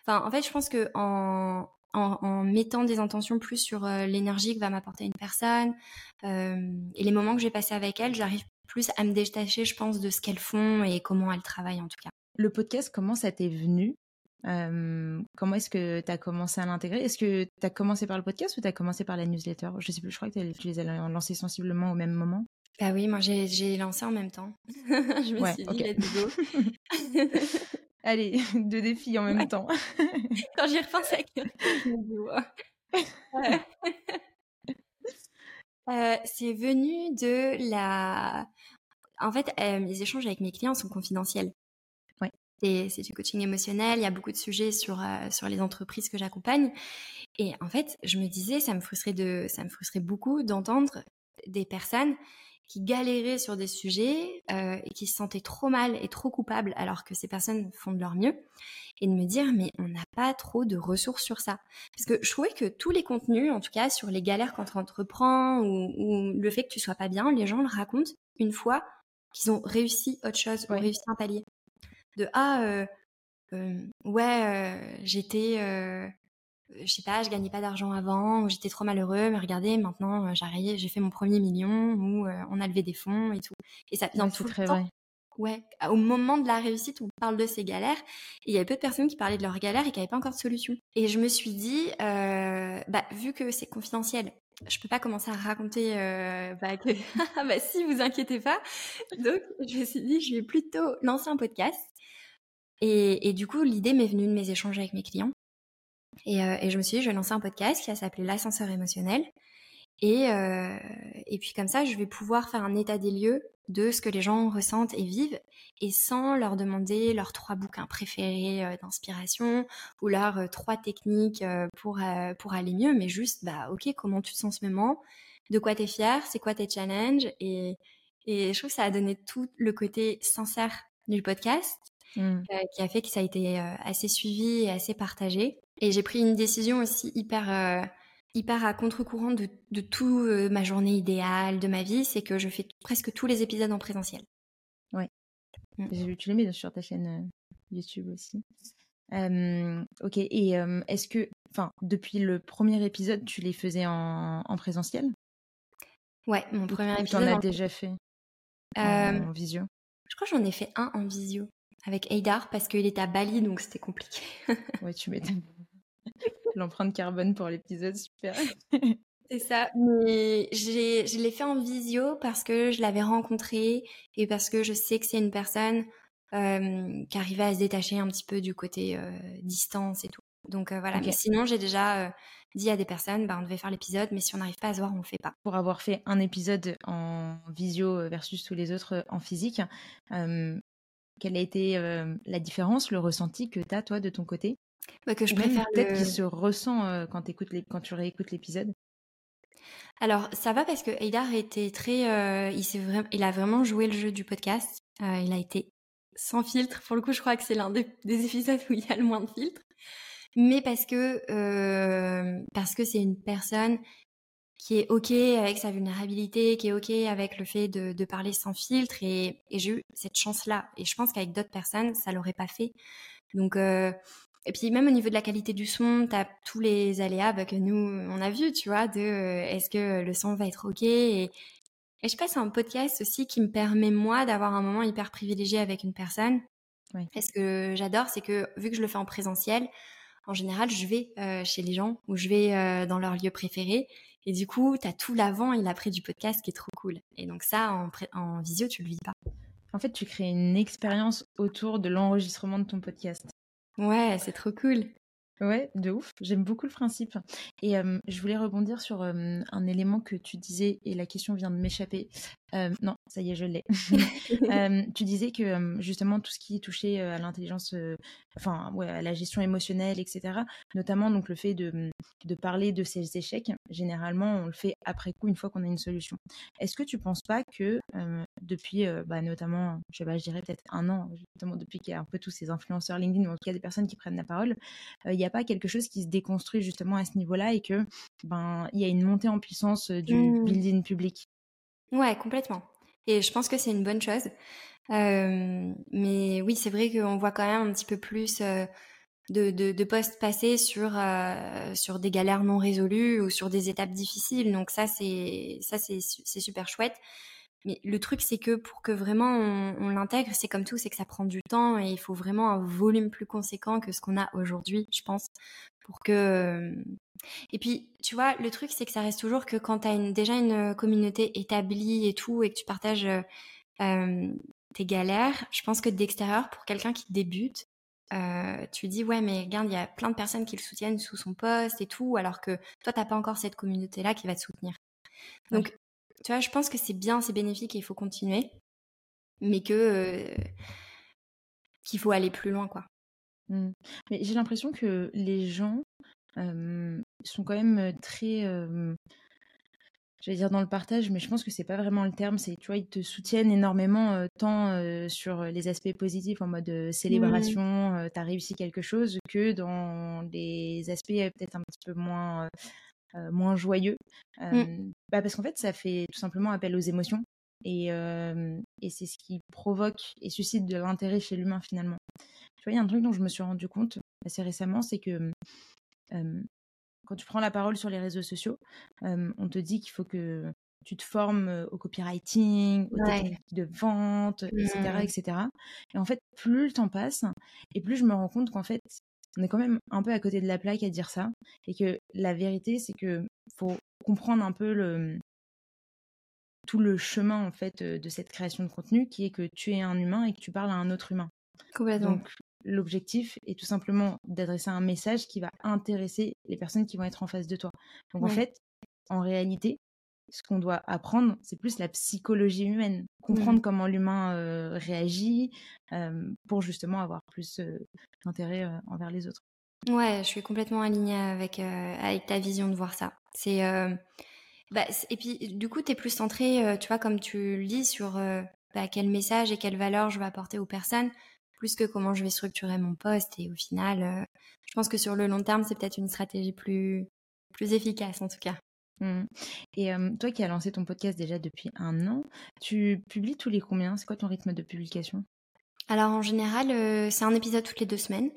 Enfin, en fait, je pense que en... En, en mettant des intentions plus sur euh, l'énergie que va m'apporter une personne euh, et les moments que j'ai passés avec elle, j'arrive plus à me détacher, je pense, de ce qu'elles font et comment elles travaillent en tout cas. Le podcast, comment ça t'est venu ? euh, Comment est-ce que tu as commencé à l'intégrer ? Est-ce que tu as commencé par le podcast ou tu as commencé par la newsletter ? Je sais plus, je crois que tu les as lancés sensiblement au même moment. Bah oui, moi j'ai, j'ai lancé en même temps. je me ouais, suis dit, okay. Let's go. Allez, deux défis en même ouais. temps. Quand j'y repense à quelqu'un, je me dis waouh. C'est venu de la... En fait, euh, les échanges avec mes clients sont confidentiels. Ouais. C'est, c'est du coaching émotionnel, il y a beaucoup de sujets sur, euh, sur les entreprises que j'accompagne. Et en fait, je me disais, ça me frustrait, de... ça me frustrait beaucoup d'entendre des personnes qui galéraient sur des sujets euh, et qui se sentaient trop mal et trop coupables alors que ces personnes font de leur mieux, et de me dire mais on n'a pas trop de ressources sur ça, parce que je trouvais que tous les contenus, en tout cas sur les galères quand on entreprend ou, ou le fait que tu sois pas bien, les gens le racontent une fois qu'ils ont réussi autre chose, ouais. ont réussi un palier de ah euh, euh, ouais euh, j'étais euh, je sais pas, je gagnais pas d'argent avant, ou j'étais trop malheureux, mais regardez, maintenant, j'arrive, j'ai fait mon premier million, ou euh, on a levé des fonds et tout. Et ça, dans ouais, tout le très temps, vrai. Ouais, au moment de la réussite, on parle de ces galères, et il y avait peu de personnes qui parlaient de leurs galères et qui n'avaient pas encore de solution. Et je me suis dit, euh, bah, vu que c'est confidentiel, je peux pas commencer à raconter euh, bah, que, bah si, vous inquiétez pas. Donc, je me suis dit, je vais plutôt lancer un podcast. Et, et du coup, l'idée m'est venue de mes échanges avec mes clients. Et, euh, et je me suis dit, je vais lancer un podcast qui va s'appeler L'ascenseur émotionnel. Et, euh, et puis comme ça, je vais pouvoir faire un état des lieux de ce que les gens ressentent et vivent, et sans leur demander leurs trois bouquins préférés euh, d'inspiration ou leurs euh, trois techniques euh, pour, euh, pour aller mieux, mais juste, bah ok, comment tu te sens en ce moment ? De quoi t'es fière ? C'est quoi tes challenges ? et, et je trouve que ça a donné tout le côté sincère du podcast, mmh. euh, qui a fait que ça a été euh, assez suivi et assez partagé. Et j'ai pris une décision aussi hyper, euh, hyper à contre-courant de, de toute euh, ma journée idéale, de ma vie, c'est que je fais t- presque tous les épisodes en présentiel. Oui. Mmh. Tu les mets sur ta chaîne euh, YouTube aussi. Euh, ok, et euh, est-ce que, enfin, depuis le premier épisode, tu les faisais en, en présentiel ? Ouais, mon premier épisode. Tu en as déjà fait euh, en, en visio ? Je crois que j'en ai fait un en visio avec Eidar parce qu'il était à Bali, donc c'était compliqué. Ouais, tu m'étonnes. L'empreinte carbone pour l'épisode, super. C'est ça, mais j'ai, je l'ai fait en visio parce que je l'avais rencontré et parce que je sais que c'est une personne euh, qui arrivait à se détacher un petit peu du côté euh, distance et tout. Donc euh, voilà, okay. Mais sinon j'ai déjà euh, dit à des personnes, bah, on devait faire l'épisode, mais si on n'arrive pas à se voir, on ne le fait pas. Pour avoir fait un épisode en visio versus tous les autres en physique, euh, quelle a été euh, la différence, le ressenti que tu as toi de ton côté ? Bah que je Même préfère peut-être le... qu'il se ressent euh, quand, les... quand tu réécoutes l'épisode. Alors ça va parce que Eidar était très, euh, il, s'est vra... il a vraiment joué le jeu du podcast. Euh, il a été sans filtre. Pour le coup, je crois que c'est l'un des, des épisodes où il y a le moins de filtre. Mais parce que euh, parce que c'est une personne qui est ok avec sa vulnérabilité, qui est ok avec le fait de, de parler sans filtre. Et, et j'ai eu cette chance-là. Et je pense qu'avec d'autres personnes, ça l'aurait pas fait. Donc euh, Et puis même au niveau de la qualité du son, t'as tous les aléas bah, que nous, on a vu, tu vois, de euh, est-ce que le son va être ok et, et je sais pas, c'est un podcast aussi qui me permet, moi, d'avoir un moment hyper privilégié avec une personne. Oui. Et ce que j'adore, c'est que vu que je le fais en présentiel, en général, je vais euh, chez les gens ou je vais euh, dans leur lieu préféré. Et du coup, t'as tout l'avant et l'après du podcast qui est trop cool. Et donc ça, en, pré- en visio, tu le vis pas. en fait, tu crées une expérience autour de l'enregistrement de ton podcast. Ouais, c'est trop cool. Ouais, de ouf. J'aime beaucoup le principe. Et euh, je voulais rebondir sur euh, un élément que tu disais, et la question vient de m'échapper. Euh, non, ça y est, je l'ai. euh, tu disais que euh, justement, tout ce qui touchait euh, à l'intelligence, euh, enfin, ouais, à la gestion émotionnelle, et cetera, notamment donc, le fait de, de parler de ses échecs, généralement, on le fait après coup, une fois qu'on a une solution. Est-ce que tu ne penses pas que euh, depuis, euh, bah, notamment, je sais pas, je dirais peut-être un an, notamment depuis qu'il y a un peu tous ces influenceurs LinkedIn, mais en tout cas des personnes qui prennent la parole, il euh, n'y a pas quelque chose qui se déconstruit justement à ce niveau-là et que ben il y a une montée en puissance du mmh. building public? Ouais, complètement. Et je pense que c'est une bonne chose. Euh, mais oui, c'est vrai qu'on voit quand même un petit peu plus euh, de, de, de posts passés sur, euh, sur des galères non résolues ou sur des étapes difficiles. Donc ça, c'est, ça, c'est, c'est super chouette. Mais le truc, c'est que pour que vraiment on, on l'intègre, c'est comme tout, c'est que ça prend du temps et il faut vraiment un volume plus conséquent que ce qu'on a aujourd'hui, je pense, pour que... Et puis, tu vois, le truc, c'est que ça reste toujours que quand t'as une, déjà une communauté établie et tout, et que tu partages euh, tes galères, je pense que d'extérieur, pour quelqu'un qui débute, euh, tu dis, ouais, mais regarde, il y a plein de personnes qui le soutiennent sous son poste et tout, alors que toi, t'as pas encore cette communauté-là qui va te soutenir. Donc... Ouais. Tu vois, je pense que c'est bien, c'est bénéfique et il faut continuer, mais que, euh, qu'il faut aller plus loin, quoi. Mmh. Mais j'ai l'impression que les gens euh, sont quand même très... Euh... j'allais dire dans le partage, mais je pense que c'est pas vraiment le terme, c'est, tu vois, ils te soutiennent énormément, euh, tant euh, sur les aspects positifs, en mode euh, célébration, mmh. euh, t'as réussi quelque chose, que dans les aspects euh, peut-être un petit peu moins... Euh, Euh, moins joyeux, euh, mm. bah parce qu'en fait ça fait tout simplement appel aux émotions et, euh, et c'est ce qui provoque et suscite de l'intérêt chez l'humain finalement. Tu vois, il y a un truc dont je me suis rendu compte assez récemment, c'est que euh, quand tu prends la parole sur les réseaux sociaux, euh, on te dit qu'il faut que tu te formes au copywriting, aux ouais. techniques de vente, mm. et cetera, et cetera. Et en fait, plus le temps passe et plus je me rends compte qu'en fait, on est quand même un peu à côté de la plaque à dire ça, et que la vérité, c'est que faut comprendre un peu le, tout le chemin en fait de cette création de contenu, qui est que tu es un humain et que tu parles à un autre humain. Complètement. Donc l'objectif est tout simplement d'adresser un message qui va intéresser les personnes qui vont être en face de toi. Donc ouais. en fait, en réalité, ce qu'on doit apprendre, c'est plus la psychologie humaine, comprendre mmh. comment l'humain euh, réagit euh, pour justement avoir plus euh, d'intérêt euh, envers les autres. Ouais, je suis complètement alignée avec, euh, avec ta vision de voir ça. C'est, euh, bah, c'est, et puis du coup, t'es plus centrée, euh, tu vois, comme tu le dis, sur euh, bah, quel message et quelle valeur je vais apporter aux personnes, plus que comment je vais structurer mon poste. Et au final, euh, je pense que sur le long terme, c'est peut-être une stratégie plus, plus efficace en tout cas. Mmh. Et euh, toi qui as lancé ton podcast déjà depuis un an, tu publies tous les combien? C'est quoi ton rythme de publication? Alors en général, euh, c'est un épisode toutes les deux semaines.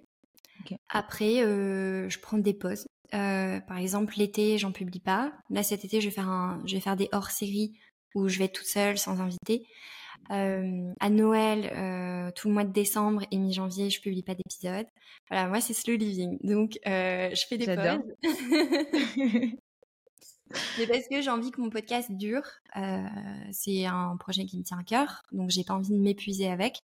Okay. Après, euh, je prends des pauses. Euh, par exemple, l'été, j'en publie pas. Là, cet été, je vais faire, un... je vais faire des hors-séries où je vais être toute seule, sans invité. Euh, à Noël, euh, tout le mois de décembre et mi-janvier, je publie pas d'épisode. Voilà, moi, c'est slow living. Donc, euh, je fais des J'adore. pauses. Mais parce que j'ai envie que mon podcast dure, euh, c'est un projet qui me tient à cœur, donc j'ai pas envie de m'épuiser avec.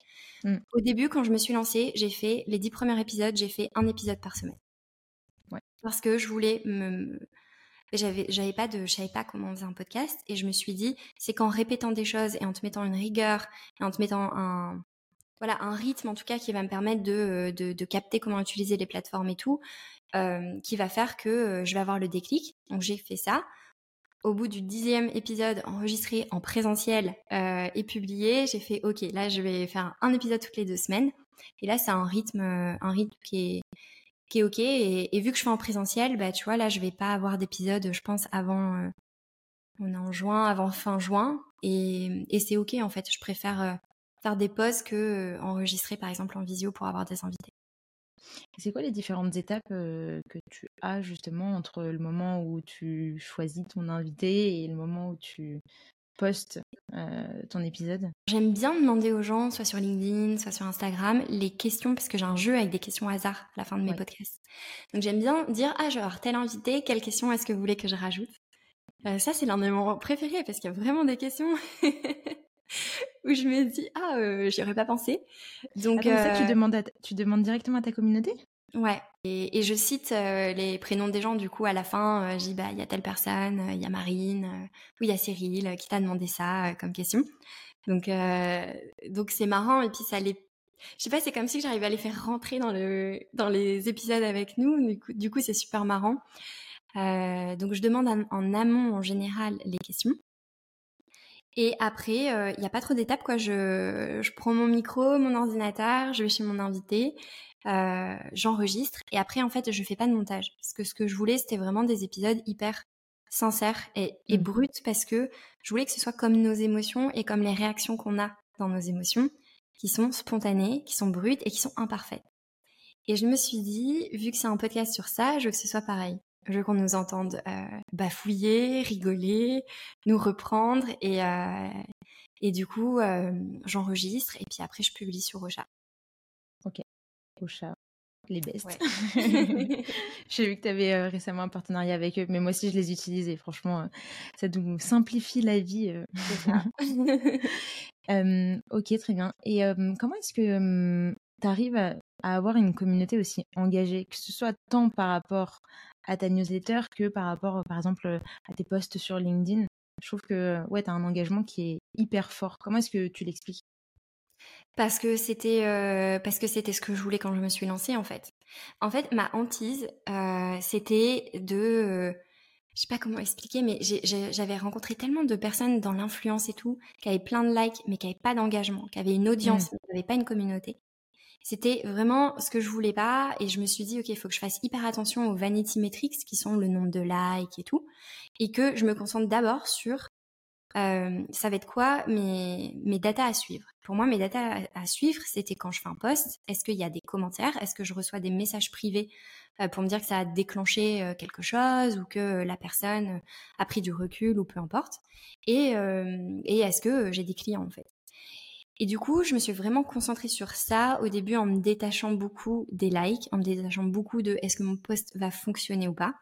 Mm. Au début, quand je me suis lancée, j'ai fait les dix premiers épisodes, j'ai fait un épisode par semaine. Ouais. Parce que je voulais me, j'avais, j'avais pas de, je savais pas comment on faisait un podcast, et je me suis dit, c'est qu'en répétant des choses et en te mettant une rigueur et en te mettant un, voilà, un rythme en tout cas qui va me permettre de, de, de capter comment utiliser les plateformes et tout. Euh, qui va faire que euh, je vais avoir le déclic. Donc j'ai fait ça. Au bout du dixième épisode enregistré en présentiel euh, et publié, j'ai fait ok, là je vais faire un épisode toutes les deux semaines. Et là c'est un rythme, euh, un rythme qui est qui est ok. Et, et vu que je fais en présentiel, bah tu vois là je vais pas avoir d'épisode, je pense avant euh, on est en juin, avant fin juin. Et, et c'est ok en fait. Je préfère euh, faire des pauses que euh, enregistrer par exemple en visio pour avoir des invités. C'est quoi les différentes étapes euh, que tu as justement entre le moment où tu choisis ton invité et le moment où tu postes euh, ton épisode? J'aime bien demander aux gens, soit sur LinkedIn, soit sur Instagram, les questions, parce que j'ai un jeu avec des questions hasard à la fin de mes ouais. podcasts. Donc j'aime bien dire « Ah, je vais avoir tel invité, quelle question est-ce que vous voulez que je rajoute ?» euh, Ça, c'est l'un de mes moments préférés parce qu'il y a vraiment des questions où je me dis ah euh, j'y aurais pas pensé. Donc ah, euh... ça, tu demandes à t- tu demandes directement à ta communauté. Ouais. Et, et je cite euh, les prénoms des gens, du coup, à la fin, euh, je dis, bah, il y a telle personne, il euh, y a Marine, euh, ou il y a Cyril, euh, qui t'a demandé ça euh, comme question. Donc, euh, donc, c'est marrant, et puis ça les... Je sais pas, c'est comme si j'arrivais à les faire rentrer dans, le... dans les épisodes avec nous, du coup, du coup c'est super marrant. Euh, donc, je demande en, en amont, en général, les questions. Et après, il euh, n'y a pas trop d'étapes, quoi. Je... je prends mon micro, mon ordinateur, je vais chez mon invité... Euh, j'enregistre et après en fait je fais pas de montage parce que ce que je voulais c'était vraiment des épisodes hyper sincères et, et mmh. bruts parce que je voulais que ce soit comme nos émotions et comme les réactions qu'on a dans nos émotions qui sont spontanées, qui sont brutes et qui sont imparfaites. Et je me suis dit, vu que c'est un podcast sur ça, je veux que ce soit pareil, je veux qu'on nous entende euh, bafouiller, rigoler, nous reprendre et, euh, et du coup euh, j'enregistre et puis après je publie sur Ocha. Ok. Au chat, les bestes. Ouais. J'ai vu que tu avais euh, récemment un partenariat avec eux, mais moi aussi je les utilise et franchement, euh, ça nous simplifie la vie. Euh. euh, ok, très bien. Et euh, comment est-ce que euh, tu arrives à, à avoir une communauté aussi engagée, que ce soit tant par rapport à ta newsletter que par rapport, par exemple, à tes posts sur LinkedIn? Je trouve que ouais, tu as un engagement qui est hyper fort. Comment est-ce que tu l'expliques? Parce que c'était euh, parce que c'était ce que je voulais quand je me suis lancée en fait. En fait, ma hantise, euh, c'était de, euh, je sais pas comment expliquer, mais j'ai, j'ai, j'avais rencontré tellement de personnes dans l'influence et tout, qui avaient plein de likes, mais qui n'avaient pas d'engagement, qui avaient une audience, mmh. mais qui n'avaient pas une communauté. C'était vraiment ce que je voulais pas, et je me suis dit ok, il faut que je fasse hyper attention aux vanity metrics, qui sont le nombre de likes et tout, et que je me concentre d'abord sur Euh, ça va être quoi mes, mes data à suivre. Pour moi, mes data à, à suivre, c'était quand je fais un post, est-ce qu'il y a des commentaires, est-ce que je reçois des messages privés euh, pour me dire que ça a déclenché euh, quelque chose ou que la personne a pris du recul ou peu importe, et, euh, et est-ce que j'ai des clients en fait. Et du coup, je me suis vraiment concentrée sur ça au début en me détachant beaucoup des likes, en me détachant beaucoup de est-ce que mon post va fonctionner ou pas.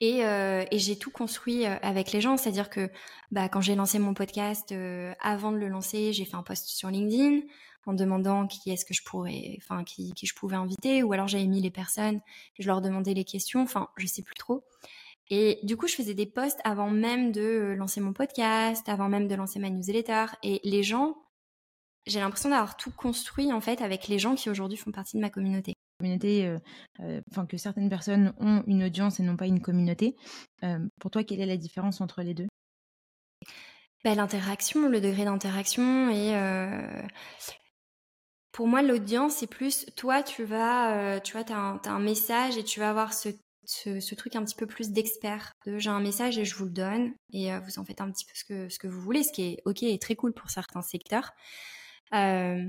Et, euh, et j'ai tout construit avec les gens, c'est-à-dire que bah, quand j'ai lancé mon podcast, euh, avant de le lancer, j'ai fait un post sur LinkedIn en demandant qui est-ce que je pourrais, enfin qui, qui je pouvais inviter, ou alors j'avais mis les personnes, je leur demandais les questions, enfin je sais plus trop. Et du coup, je faisais des posts avant même de lancer mon podcast, avant même de lancer ma newsletter, et les gens, j'ai l'impression d'avoir tout construit en fait avec les gens qui aujourd'hui font partie de ma communauté. Communauté, euh, euh, enfin que certaines personnes ont une audience et non pas une communauté. Euh, pour toi, quelle est la différence entre les deux? Ben, l'interaction, le degré d'interaction et euh, pour moi l'audience c'est plus toi tu vas, euh, tu vois, t'as un, t'as un message et tu vas avoir ce, ce, ce truc un petit peu plus d'expert. De, j'ai un message et je vous le donne et euh, vous en faites un petit peu ce que ce que vous voulez, ce qui est ok et très cool pour certains secteurs. Euh,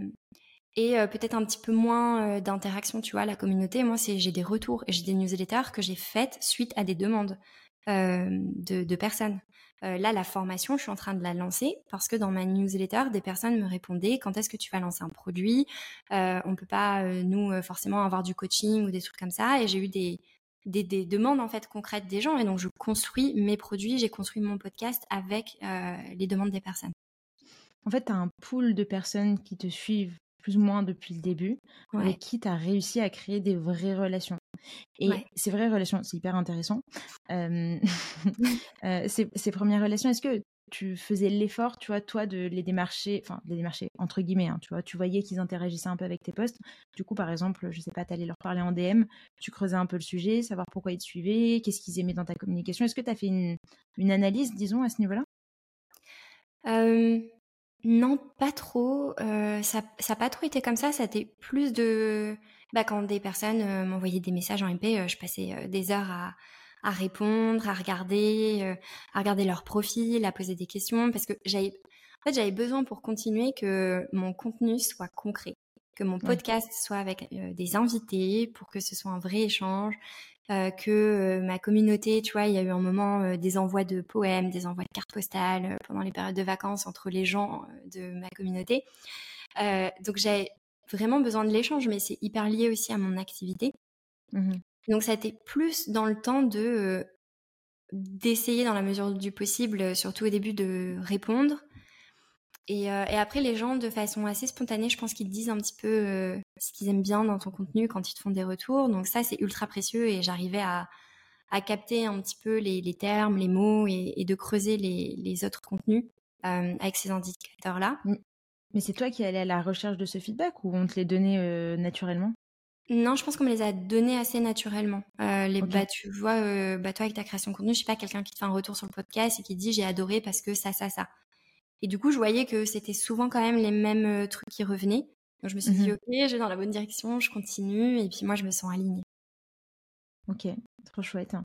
Et euh, peut-être un petit peu moins euh, d'interaction, tu vois, la communauté. Moi, c'est, j'ai des retours et j'ai des newsletters que j'ai faites suite à des demandes euh, de, de personnes. Euh, là, la formation, je suis en train de la lancer parce que dans ma newsletter, des personnes me répondaient « Quand est-ce que tu vas lancer un produit euh, ?» On ne peut pas, euh, nous, forcément avoir du coaching ou des trucs comme ça. Et j'ai eu des, des, des demandes, en fait, concrètes des gens. Et donc, je construis mes produits, j'ai construit mon podcast avec euh, les demandes des personnes. En fait, tu as un pool de personnes qui te suivent plus ou moins depuis le début, ouais. avec qui tu as réussi à créer des vraies relations. Et ouais. ces vraies relations, c'est hyper intéressant. Euh, euh, ces, ces premières relations, est-ce que tu faisais l'effort, tu vois, toi, de les démarcher, enfin, les démarcher, entre guillemets, hein, tu vois, tu voyais qu'ils interagissaient un peu avec tes posts. Du coup, par exemple, je sais pas, t'allais leur parler en D M, tu creusais un peu le sujet, savoir pourquoi ils te suivaient, qu'est-ce qu'ils aimaient dans ta communication. Est-ce que tu as fait une, une analyse, disons, à ce niveau-là? euh... Non, pas trop. Euh, ça n'a pas trop été comme ça. Ça a été plus de... Bah, quand des personnes euh, m'envoyaient des messages en M P, euh, je passais euh, des heures à, à répondre, à regarder, euh, à regarder leur profil, à poser des questions. Parce que j'avais, en fait, j'avais besoin pour continuer que mon contenu soit concret, que mon podcast ouais. soit avec euh, des invités, pour que ce soit un vrai échange, euh, que euh, ma communauté, tu vois, il y a eu un moment euh, des envois de poèmes, des envois de cartes postales euh, pendant les périodes de vacances entre les gens de ma communauté. Euh, donc, j'avais vraiment besoin de l'échange, mais c'est hyper lié aussi à mon activité. Mmh. Donc, ça a été plus dans le temps de, euh, d'essayer dans la mesure du possible, surtout au début, de répondre. Et, euh, et après, les gens, de façon assez spontanée, je pense qu'ils te disent un petit peu euh, ce qu'ils aiment bien dans ton contenu quand ils te font des retours. Donc ça, c'est ultra précieux et j'arrivais à, à capter un petit peu les, les termes, les mots et, et de creuser les, les autres contenus euh, avec ces indicateurs-là. Mais c'est toi qui allais à la recherche de ce feedback ou on te les donnait euh, naturellement ? Non, je pense qu'on me les a donnés assez naturellement. Euh, les, okay. bah, tu vois, euh, bah, toi avec ta création de contenu, je sais pas, quelqu'un qui te fait un retour sur le podcast et qui dit « j'ai adoré parce que ça, ça, ça ». Et du coup, je voyais que c'était souvent quand même les mêmes trucs qui revenaient. Donc, je me suis mmh. dit « ok, je vais dans la bonne direction, je continue » et puis moi, je me sens alignée. Ok, trop chouette.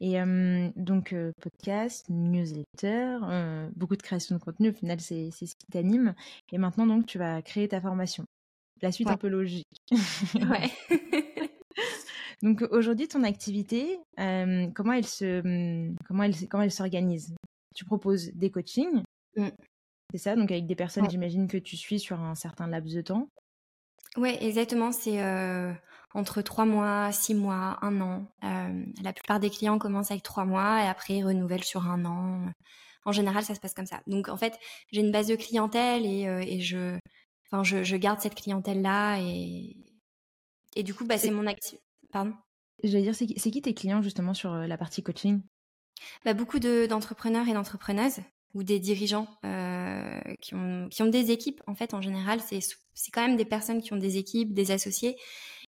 Et euh, donc, euh, podcast, newsletter, euh, beaucoup de création de contenu, au final, c'est, c'est ce qui t'anime. Et maintenant, donc, tu vas créer ta formation. La suite ouais. un peu logique. Ouais. Donc, aujourd'hui, ton activité, euh, comment elle se, comment elle, comment elle s'organise ? Tu proposes des coachings, mm. c'est ça ? Donc, avec des personnes, ouais. j'imagine, que tu suis sur un certain laps de temps. Oui, exactement. C'est euh, entre trois mois, six mois, un an. Euh, la plupart des clients commencent avec trois mois et après ils renouvellent sur un an. En général, ça se passe comme ça. Donc en fait, j'ai une base de clientèle et, euh, et je, enfin, je, je garde cette clientèle-là. Et, et du coup, bah, c'est, c'est... mon activité. Pardon ? Je vais dire, c'est qui, c'est qui tes clients justement sur la partie coaching ? Bah, beaucoup de, d'entrepreneurs et d'entrepreneuses ou des dirigeants euh, qui ont, qui ont des équipes. En fait, en général, c'est, c'est quand même des personnes qui ont des équipes, des associés,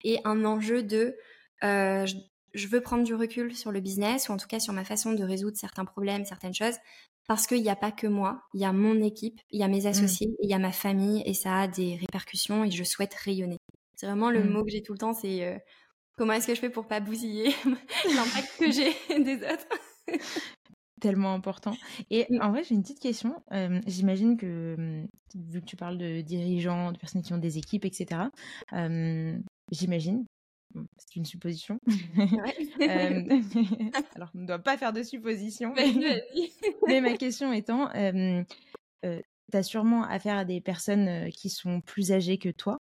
et un enjeu de euh, je, je veux prendre du recul sur le business, ou en tout cas sur ma façon de résoudre certains problèmes, certaines choses, parce qu'il n'y a pas que moi, il y a mon équipe, il y a mes associés, il mmh. y a ma famille, et ça a des répercussions, et je souhaite rayonner. C'est vraiment le mmh. mot que j'ai tout le temps, c'est euh, comment est-ce que je fais pour ne pas bousiller l'impact que j'ai des autres. Tellement important. Et en vrai, j'ai une petite question. Euh, j'imagine que, vu que tu parles de dirigeants, de personnes qui ont des équipes, et cetera, euh, j'imagine, c'est une supposition, ouais. euh, alors on ne doit pas faire de supposition, mais, mais, mais ma question étant, euh, euh, tu as sûrement affaire à des personnes qui sont plus âgées que toi.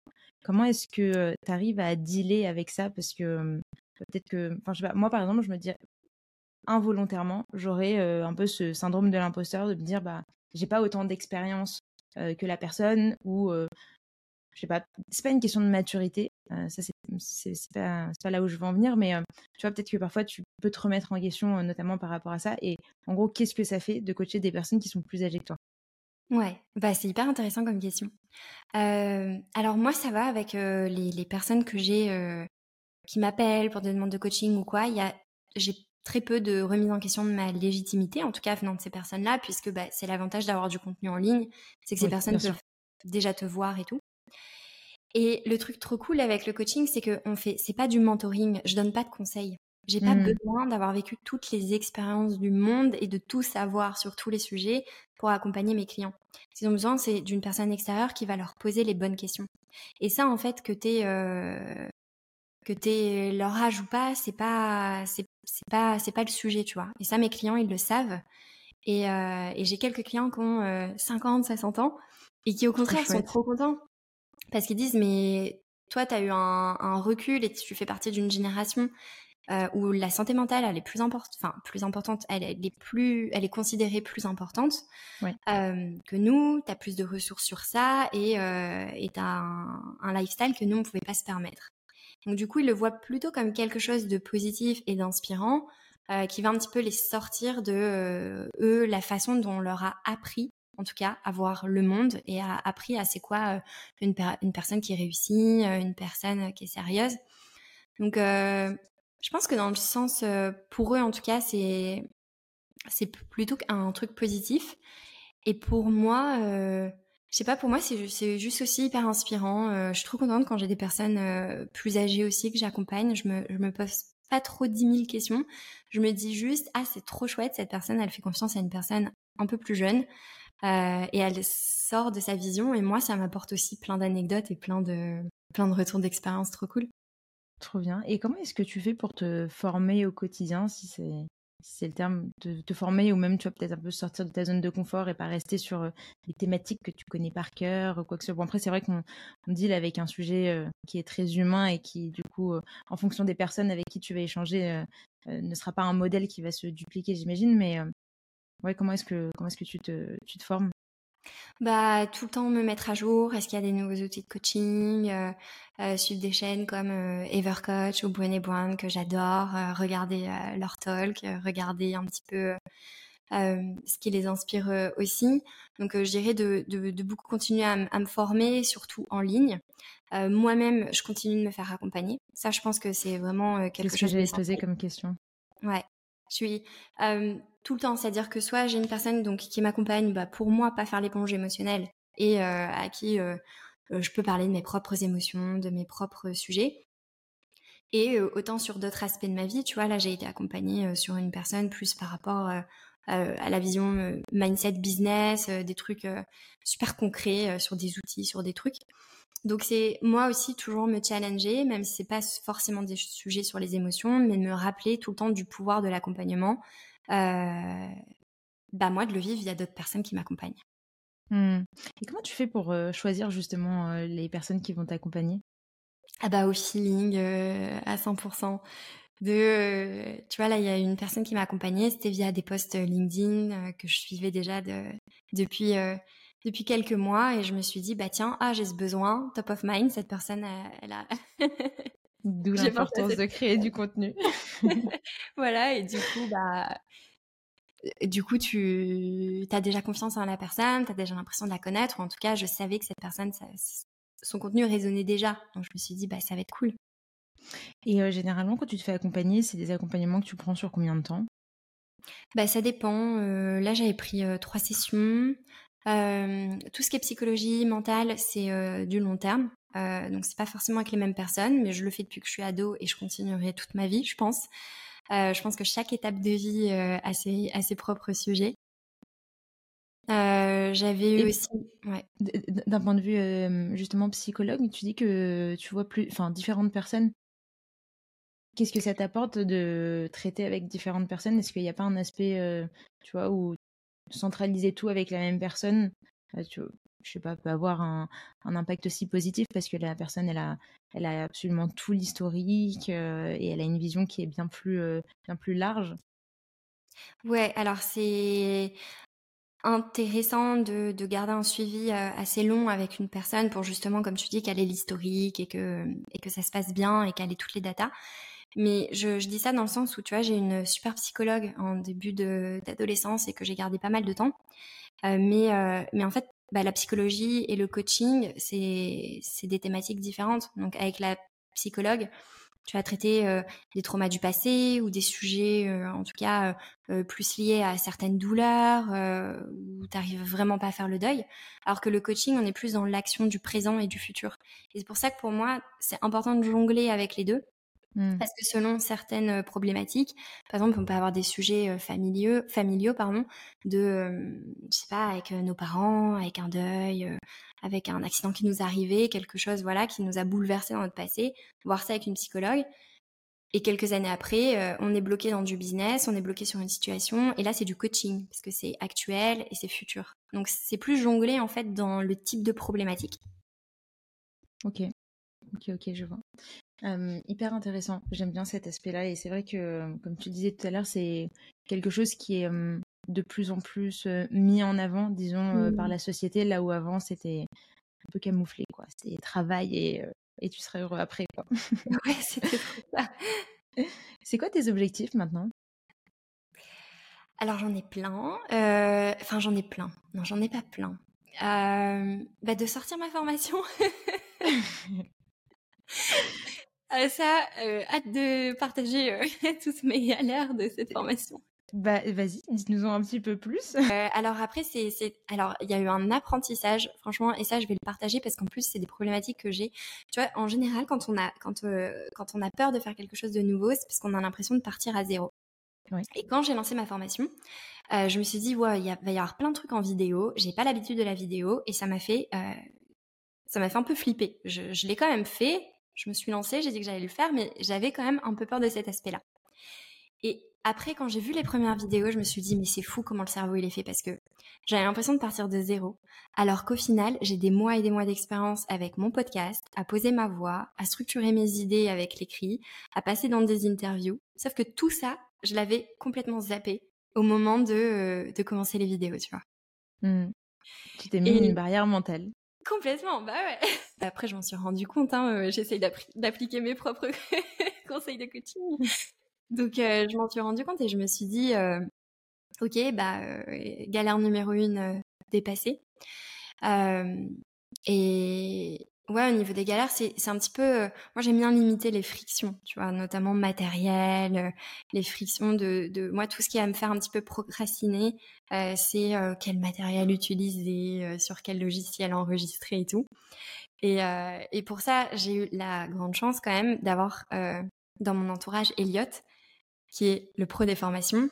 Comment est-ce que tu arrives à dealer avec ça ? Parce que peut-être que, enfin, je sais pas, moi par exemple, je me dis... involontairement, j'aurais euh, un peu ce syndrome de l'imposteur de me dire bah j'ai pas autant d'expérience euh, que la personne ou euh, je sais pas, c'est pas une question de maturité, euh, ça c'est c'est, c'est, pas, c'est pas là où je veux en venir, mais euh, tu vois peut-être que parfois tu peux te remettre en question euh, notamment par rapport à ça et en gros qu'est-ce que ça fait de coacher des personnes qui sont plus âgées que toi ? Ouais, bah c'est hyper intéressant comme question. Euh, alors moi ça va avec euh, les, les personnes que j'ai euh, qui m'appellent pour des demandes de coaching ou quoi, il y a j'ai très peu de remise en question de ma légitimité, en tout cas venant de ces personnes-là, puisque bah, c'est l'avantage d'avoir du contenu en ligne, c'est que ces oui, personnes peuvent déjà te voir et tout. Et le truc trop cool avec le coaching, c'est que on fait, c'est pas du mentoring, je donne pas de conseils. J'ai mmh. pas besoin d'avoir vécu toutes les expériences du monde et de tout savoir sur tous les sujets pour accompagner mes clients. Ce qu'ils ont besoin, c'est d'une personne extérieure qui va leur poser les bonnes questions. Et ça, en fait, que t'es... Euh... que t'aies leur âge ou pas, c'est pas c'est, c'est pas c'est pas le sujet, tu vois. Et ça, mes clients, ils le savent. Et, euh, et j'ai quelques clients qui ont euh, cinquante, soixante ans et qui, au contraire, sont trop contents parce qu'ils disent « mais toi, t'as eu un, un recul et tu fais partie d'une génération euh, où la santé mentale, elle est plus importante, enfin, plus importante, elle, elle est plus, elle est considérée plus importante ouais. euh, que nous. T'as plus de ressources sur ça et euh, et t'as un, un lifestyle que nous, on pouvait pas se permettre. » Donc du coup, ils le voient plutôt comme quelque chose de positif et d'inspirant euh, qui va un petit peu les sortir de, euh, eux, la façon dont on leur a appris, en tout cas, à voir le monde et a appris à c'est quoi euh, une, per- une personne qui réussit, euh, une personne qui est sérieuse. Donc euh, je pense que dans le sens, euh, pour eux en tout cas, c'est, c'est plutôt un truc positif. Et pour moi... Euh, Je sais pas, pour moi, c'est, c'est juste aussi hyper inspirant. Euh, je suis trop contente quand j'ai des personnes euh, plus âgées aussi que j'accompagne. Je me, je me pose pas trop dix mille questions. Je me dis juste, ah, c'est trop chouette, cette personne, elle fait confiance à une personne un peu plus jeune. Euh, et elle sort de sa vision. Et moi, ça m'apporte aussi plein d'anecdotes et plein de, plein de retours d'expérience trop cool. Trop bien. Et comment est-ce que tu fais pour te former au quotidien, si c'est... si c'est le terme, de te former ou même tu vas peut-être un peu sortir de ta zone de confort et pas rester sur des thématiques que tu connais par cœur ou quoi que ce soit. Bon, après, c'est vrai qu'on on deal avec un sujet euh, qui est très humain et qui, du coup, euh, en fonction des personnes avec qui tu vas échanger, euh, euh, ne sera pas un modèle qui va se dupliquer, j'imagine. Mais euh, ouais, comment est-ce que, comment est-ce que tu, te, tu te formes ? bah, tout le temps me mettre à jour. Est-ce qu'il y a des nouveaux outils de coaching, euh, euh, suivre des chaînes comme euh, Evercoach ou Brené Brown que j'adore, euh, regarder euh, leur talk, euh, regarder un petit peu euh, ce qui les inspire euh, aussi. Donc, euh, je dirais de, de, de beaucoup continuer à, m- à me former, surtout en ligne. Euh, moi-même, je continue de me faire accompagner. Ça, je pense que c'est vraiment euh, quelque Qu'est-ce chose... Qu'est-ce que j'allais te poser comme question? Ouais. Je suis euh, tout le temps, c'est-à-dire que soit j'ai une personne donc qui m'accompagne, bah, pour moi, pas faire l'éponge émotionnelle et euh, à qui euh, je peux parler de mes propres émotions, de mes propres sujets. Et euh, autant sur d'autres aspects de ma vie, tu vois, là, j'ai été accompagnée euh, sur une personne plus par rapport euh, euh, à la vision euh, mindset business, euh, des trucs euh, super concrets, euh, sur des outils, sur des trucs. Donc, c'est moi aussi toujours me challenger, même si c'est pas forcément des sujets sur les émotions, mais me rappeler tout le temps du pouvoir de l'accompagnement. Euh, bah moi, de le vivre via d'autres personnes qui m'accompagnent. Mmh. Et comment tu fais pour euh, choisir justement euh, les personnes qui vont t'accompagner? Ah bah au feeling, euh, à cent pour cent. De, euh, tu vois, là, il y a une personne qui m'a accompagnée, c'était via des posts LinkedIn euh, que je suivais déjà de, depuis... Euh, depuis quelques mois, et je me suis dit, bah tiens, ah, j'ai ce besoin, top of mind, cette personne, elle a... D'où l'importance de créer du contenu. Voilà, et du coup, bah... Du coup, tu as déjà confiance en la personne, tu as déjà l'impression de la connaître, ou en tout cas, je savais que cette personne, ça... son contenu résonnait déjà. Donc, je me suis dit, bah ça va être cool. Et euh, généralement, quand tu te fais accompagner, c'est des accompagnements que tu prends sur combien de temps? Bah ça dépend. Euh, là, j'avais pris euh, trois sessions... Euh, tout ce qui est psychologie mentale, c'est euh, du long terme, euh, donc c'est pas forcément avec les mêmes personnes, mais je le fais depuis que je suis ado et je continuerai toute ma vie, je pense. Euh, je pense que chaque étape de vie euh, a, ses, a ses propres sujets. Euh, j'avais eu et aussi, ouais. D'un point de vue euh, justement psychologue, tu dis que tu vois plus, enfin différentes personnes. Qu'est-ce que ça t'apporte de traiter avec différentes personnes? Est-ce qu'il n'y a pas un aspect, euh, tu vois, où centraliser tout avec la même personne, tu, je sais pas, peut avoir un, un impact aussi positif parce que la personne, elle a, elle a absolument tout l'historique euh, et elle a une vision qui est bien plus, euh, bien plus large. Ouais, alors c'est intéressant de, de garder un suivi assez long avec une personne pour justement, comme tu dis, qu'elle ait l'historique et que, et que ça se passe bien et qu'elle ait toutes les datas. Mais je, je dis ça dans le sens où, tu vois, j'ai une super psychologue en début de, d'adolescence et que j'ai gardé pas mal de temps. Euh, mais, euh, mais en fait, bah, la psychologie et le coaching, c'est, c'est des thématiques différentes. Donc, avec la psychologue, tu vas traiter euh, des traumas du passé ou des sujets, euh, en tout cas, euh, plus liés à certaines douleurs euh, où t'arrives vraiment pas à faire le deuil. Alors que le coaching, on est plus dans l'action du présent et du futur. Et c'est pour ça que pour moi, c'est important de jongler avec les deux. Parce que selon certaines problématiques, par exemple, on peut avoir des sujets familiaux, familiaux pardon, de, je sais pas, avec nos parents, avec un deuil, avec un accident qui nous est arrivé, quelque chose, voilà, qui nous a bouleversé dans notre passé, voir ça avec une psychologue. Et quelques années après, on est bloqué dans du business, on est bloqué sur une situation, et là, c'est du coaching, parce que c'est actuel et c'est futur. Donc, c'est plus jonglé, en fait, dans le type de problématique. Ok, ok, ok, je vois. Euh, hyper intéressant, j'aime bien cet aspect-là et c'est vrai que, comme tu disais tout à l'heure, c'est quelque chose qui est euh, de plus en plus euh, mis en avant, disons, euh, mmh. par la société, là où avant c'était un peu camouflé, quoi. C'était travail et, euh, et tu serais heureux après, quoi. Ouais, c'était ça. C'est quoi tes objectifs maintenant ? Alors j'en ai plein, euh... enfin j'en ai plein, non j'en ai pas plein. Euh... Bah, de sortir ma formation. Euh, ça, euh, hâte de partager euh, toutes mes galères de cette formation. Bah, vas-y, dites-nous en un petit peu plus. Euh, alors après, c'est, c'est... alors il y a eu un apprentissage, franchement, et ça, je vais le partager parce qu'en plus, c'est des problématiques que j'ai. Tu vois, en général, quand on a, quand, euh, quand on a peur de faire quelque chose de nouveau, c'est parce qu'on a l'impression de partir à zéro. Ouais. Et quand j'ai lancé ma formation, euh, je me suis dit, ouais, il va y avoir plein de trucs en vidéo. J'ai pas l'habitude de la vidéo et ça m'a fait, euh, ça m'a fait un peu flipper. Je, je l'ai quand même fait. Je me suis lancée, j'ai dit que j'allais le faire, mais j'avais quand même un peu peur de cet aspect-là. Et après, quand j'ai vu les premières vidéos, je me suis dit, mais c'est fou comment le cerveau il est fait, parce que j'avais l'impression de partir de zéro, alors qu'au final, j'ai des mois et des mois d'expérience avec mon podcast, à poser ma voix, à structurer mes idées avec l'écrit, à passer dans des interviews. Sauf que tout ça, je l'avais complètement zappé au moment de, euh, de commencer les vidéos, tu vois. Mmh. Tu t'es mis et... une barrière mentale. Complètement, bah ouais. Après, je m'en suis rendu compte, hein, j'essaye d'appli- d'appliquer mes propres conseils de coaching. Donc, euh, je m'en suis rendu compte et je me suis dit, euh, ok, bah, euh, galère numéro une, euh, dépassée. Euh, et ouais, au niveau des galères, c'est, c'est un petit peu... Euh, moi, j'aime bien limiter les frictions, tu vois, notamment matérielles, euh, les frictions de, de... Moi, tout ce qui va me faire un petit peu procrastiner, euh, c'est euh, quel matériel utiliser, euh, sur quel logiciel enregistrer et tout. Et, euh, et pour ça, j'ai eu la grande chance quand même d'avoir euh, dans mon entourage Elliot, qui est le pro des formations,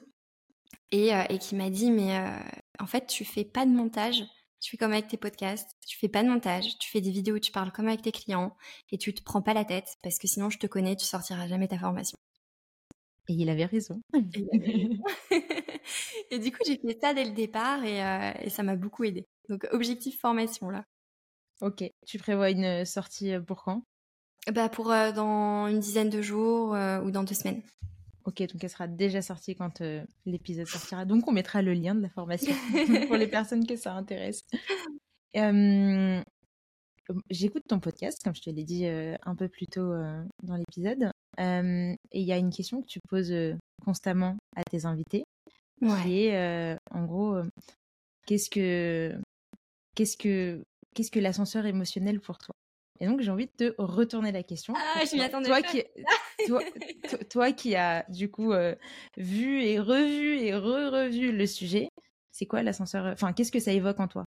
et, euh, et qui m'a dit « Mais euh, en fait, tu fais pas de montage. » Tu fais comme avec tes podcasts, tu fais pas de montage, tu fais des vidéos où tu parles comme avec tes clients et tu te prends pas la tête parce que sinon je te connais, tu sortiras jamais ta formation. Et il avait raison. Et, il avait raison. Et du coup, j'ai fait ça dès le départ et, euh, et ça m'a beaucoup aidée. Donc, objectif formation là. Ok. Tu prévois une sortie pour quand ? Bah, pour euh, dans une dizaine de jours euh, ou dans deux semaines. Ok, donc elle sera déjà sortie quand euh, l'épisode sortira. Donc, on mettra le lien de la formation pour les personnes que ça intéresse. Euh, j'écoute ton podcast, comme je te l'ai dit euh, un peu plus tôt euh, dans l'épisode. Euh, et il y a une question que tu poses euh, constamment à tes invités. Ouais. Qui est, euh, en gros, euh, qu'est-ce que, qu'est-ce que, qu'est-ce que l'ascenseur émotionnel pour toi ? Et donc, j'ai envie de te retourner la question. Ah, je m'y attendais pas. Toi, toi, toi, toi qui as, du coup, euh, vu et revu et re-revu le sujet, c'est quoi l'ascenseur ? Enfin, qu'est-ce que ça évoque en toi ?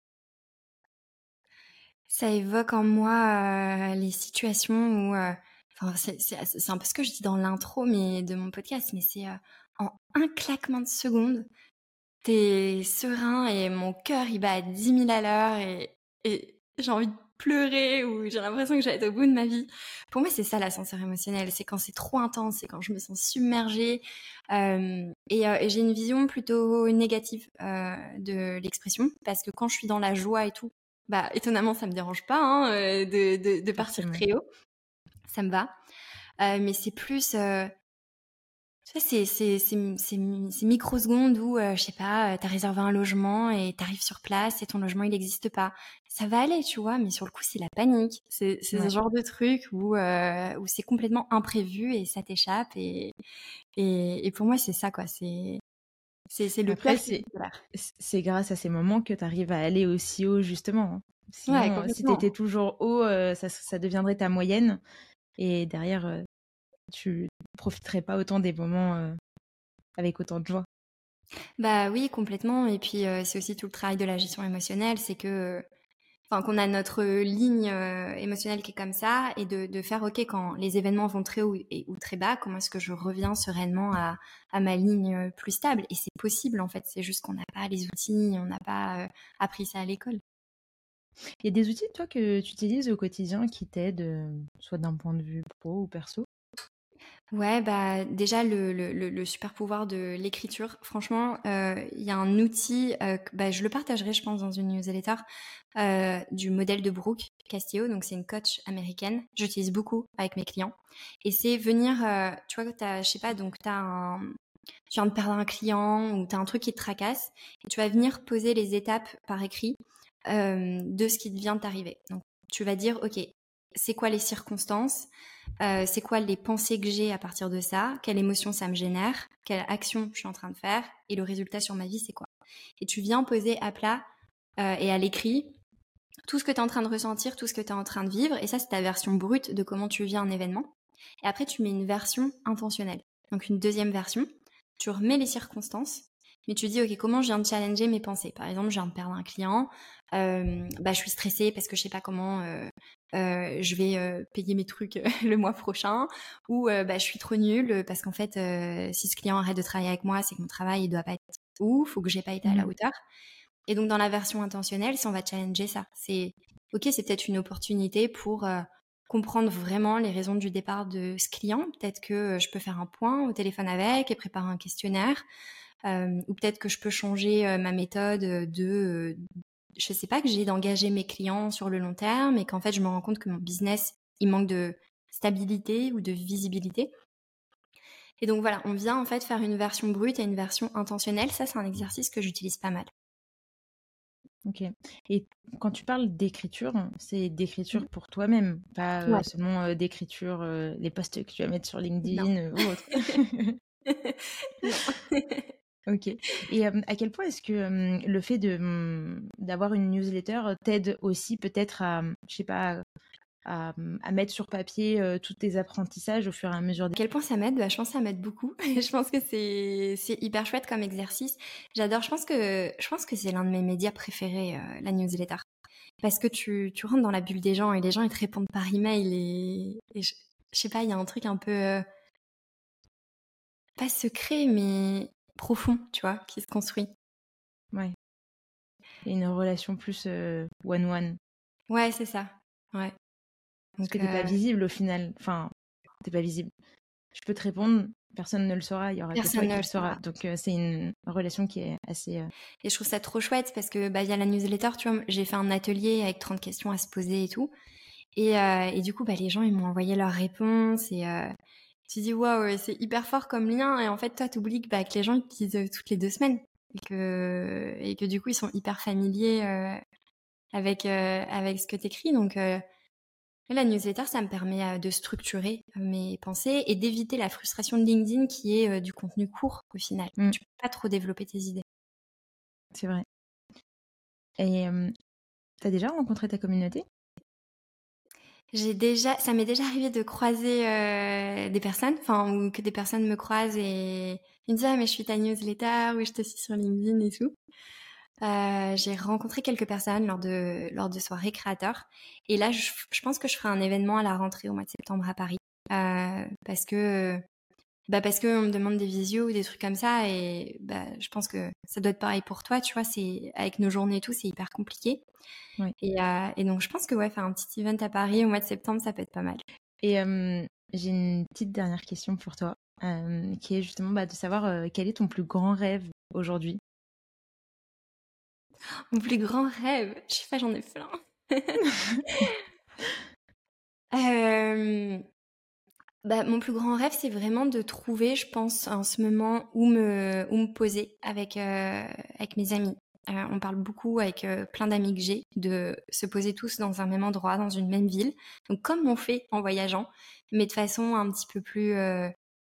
Ça évoque en moi euh, les situations où... Euh, enfin, c'est, c'est, c'est un peu ce que je dis dans l'intro mais, de mon podcast, mais c'est euh, en un claquement de seconde, t'es serein et mon cœur, il bat à dix mille à l'heure et, et j'ai envie de pleurer ou j'ai l'impression que je vais être au bout de ma vie. Pour moi, c'est ça l'ascenseur émotionnel. C'est quand c'est trop intense, c'est quand je me sens submergée. Euh, et, euh, et j'ai une vision plutôt négative euh, de l'expression parce que quand je suis dans la joie et tout, bah étonnamment, ça me dérange pas hein, de, de, de partir très haut. Ça me va. Euh, mais c'est plus... Euh, tu sais, c'est, c'est, c'est, c'est, c'est microsecondes où, euh, je sais pas, t'as réservé un logement et t'arrives sur place et ton logement, il n'existe pas. Ça va aller, tu vois, mais sur le coup, c'est la panique. C'est, c'est ouais. ce genre de truc où, euh, où c'est complètement imprévu et ça t'échappe. Et, et, et pour moi, c'est ça, quoi. C'est, c'est, c'est le Après, plat, c'est, c'est, c'est grâce à ces moments que t'arrives à aller aussi haut, justement. Sinon, ouais, si t'étais toujours haut, euh, ça, ça deviendrait ta moyenne. Et derrière... Euh... tu profiterais pas autant des moments euh, avec autant de joie. Bah oui, complètement. Et puis, euh, c'est aussi tout le travail de la gestion émotionnelle. C'est que, enfin, qu'on a notre ligne euh, émotionnelle qui est comme ça et de, de faire, OK, quand les événements vont très haut et, ou très bas, comment est-ce que je reviens sereinement à, à ma ligne plus stable ? Et c'est possible, en fait. C'est juste qu'on n'a pas les outils, on n'a pas euh, appris ça à l'école. Il y a des outils, toi, que tu utilises au quotidien qui t'aident, euh, soit d'un point de vue pro ou perso ? Ouais, bah déjà le, le, le super pouvoir de l'écriture, franchement, il euh, y a un outil, euh, bah, je le partagerai je pense dans une newsletter, euh, du modèle de Brooke Castillo, donc c'est une coach américaine, j'utilise beaucoup avec mes clients, et c'est venir, euh, tu vois, t'as, je sais pas, donc t'as un, tu viens de perdre un client, ou t'as un truc qui te tracasse, et tu vas venir poser les étapes par écrit euh, de ce qui te vient de t'arriver, donc tu vas dire, ok, c'est quoi les circonstances, euh, c'est quoi les pensées que j'ai à partir de ça, quelle émotion ça me génère, quelle action je suis en train de faire et le résultat sur ma vie c'est quoi. Et tu viens poser à plat euh, et à l'écrit tout ce que tu es en train de ressentir, tout ce que tu es en train de vivre et ça c'est ta version brute de comment tu vis un événement. Et après tu mets une version intentionnelle, donc une deuxième version, tu remets les circonstances. Mais tu dis, ok, comment je viens de challenger mes pensées ? Par exemple, je viens de perdre un client, euh, bah, je suis stressée parce que je sais pas comment euh, euh, je vais euh, payer mes trucs le mois prochain, ou euh, bah, je suis trop nulle parce qu'en fait, euh, si ce client arrête de travailler avec moi, c'est que mon travail il doit pas être ouf ou que j'ai pas été à la hauteur. Et donc, dans la version intentionnelle, si on va challenger ça, c'est ok, c'est peut-être une opportunité pour euh, comprendre vraiment les raisons du départ de ce client. Peut-être que je peux faire un point au téléphone avec et préparer un questionnaire. Euh, ou peut-être que je peux changer euh, ma méthode de, euh, je sais pas, que j'ai d'engager mes clients sur le long terme et qu'en fait je me rends compte que mon business il manque de stabilité ou de visibilité. Et donc voilà, on vient en fait faire une version brute et une version intentionnelle. Ça c'est un exercice que j'utilise pas mal. Ok. Et quand tu parles d'écriture, c'est d'écriture pour toi-même, pas ouais. euh, seulement euh, d'écriture, euh, les posts que tu vas mettre sur LinkedIn ou autre. Ok. Et euh, à quel point est-ce que euh, le fait de, d'avoir une newsletter t'aide aussi peut-être à, je sais pas, à, à mettre sur papier euh, tous tes apprentissages au fur et à mesure des... À quel point ça m'aide ? Bah, je pense que ça m'aide beaucoup. Je pense que c'est, c'est hyper chouette comme exercice. J'adore. Je pense que, je pense que c'est l'un de mes médias préférés, euh, la newsletter. Parce que tu, tu rentres dans la bulle des gens et les gens, ils te répondent par email et, et je, je sais pas, il y a un truc un peu... Euh, pas secret, mais... profond, tu vois, qui se construit. Ouais. Et une relation plus euh, one-one. Ouais, c'est ça. Ouais. Parce Donc, que t'es euh... pas visible au final. Enfin, t'es pas visible. Je peux te répondre, personne ne le saura. Il y aura personne ne le saura. saura. Donc, euh, c'est une relation qui est assez... Euh... Et je trouve ça trop chouette parce que bah, via la newsletter, tu vois, j'ai fait un atelier avec trente questions à se poser et tout. Et, euh, et du coup, bah, les gens, ils m'ont envoyé leurs réponses et... Euh... Tu dis waouh, c'est hyper fort comme lien, et en fait, toi, t'oublies que, bah, que les gens ils utilisent toutes les deux semaines et que, et que du coup, ils sont hyper familiers euh, avec, euh, avec ce que t'écris. Donc, euh, la newsletter, ça me permet de structurer mes pensées et d'éviter la frustration de LinkedIn qui est euh, du contenu court au final. Mm. Tu peux pas trop développer tes idées. C'est vrai. Et euh, t'as déjà rencontré ta communauté ? J'ai déjà, ça m'est déjà arrivé de croiser euh, des personnes, enfin, ou que des personnes me croisent et me disent « Ah, mais je suis ta newsletter » ou « Je te suis sur LinkedIn » et tout. Euh, j'ai rencontré quelques personnes lors de, lors de soirées créateurs. Et là, je, je pense que je ferai un événement à la rentrée au mois de septembre à Paris. Euh, parce que, bah, parce qu'on me demande des visios ou des trucs comme ça. Et bah, je pense que ça doit être pareil pour toi, tu vois. C'est, avec nos journées et tout, c'est hyper compliqué. Oui. Et, euh, et donc je pense que ouais, faire un petit event à Paris au mois de septembre, ça peut être pas mal. Et euh, j'ai une petite dernière question pour toi, euh, qui est justement bah, de savoir euh, quel est ton plus grand rêve aujourd'hui. Mon plus grand rêve, je sais pas, j'en ai plein. euh, bah, mon plus grand rêve, c'est vraiment de trouver, je pense, en ce moment où me où me poser avec euh, avec mes amis. Euh, on parle beaucoup avec euh, plein d'amis que j'ai de se poser tous dans un même endroit, dans une même ville. Donc comme on fait en voyageant, mais de façon un petit peu plus euh,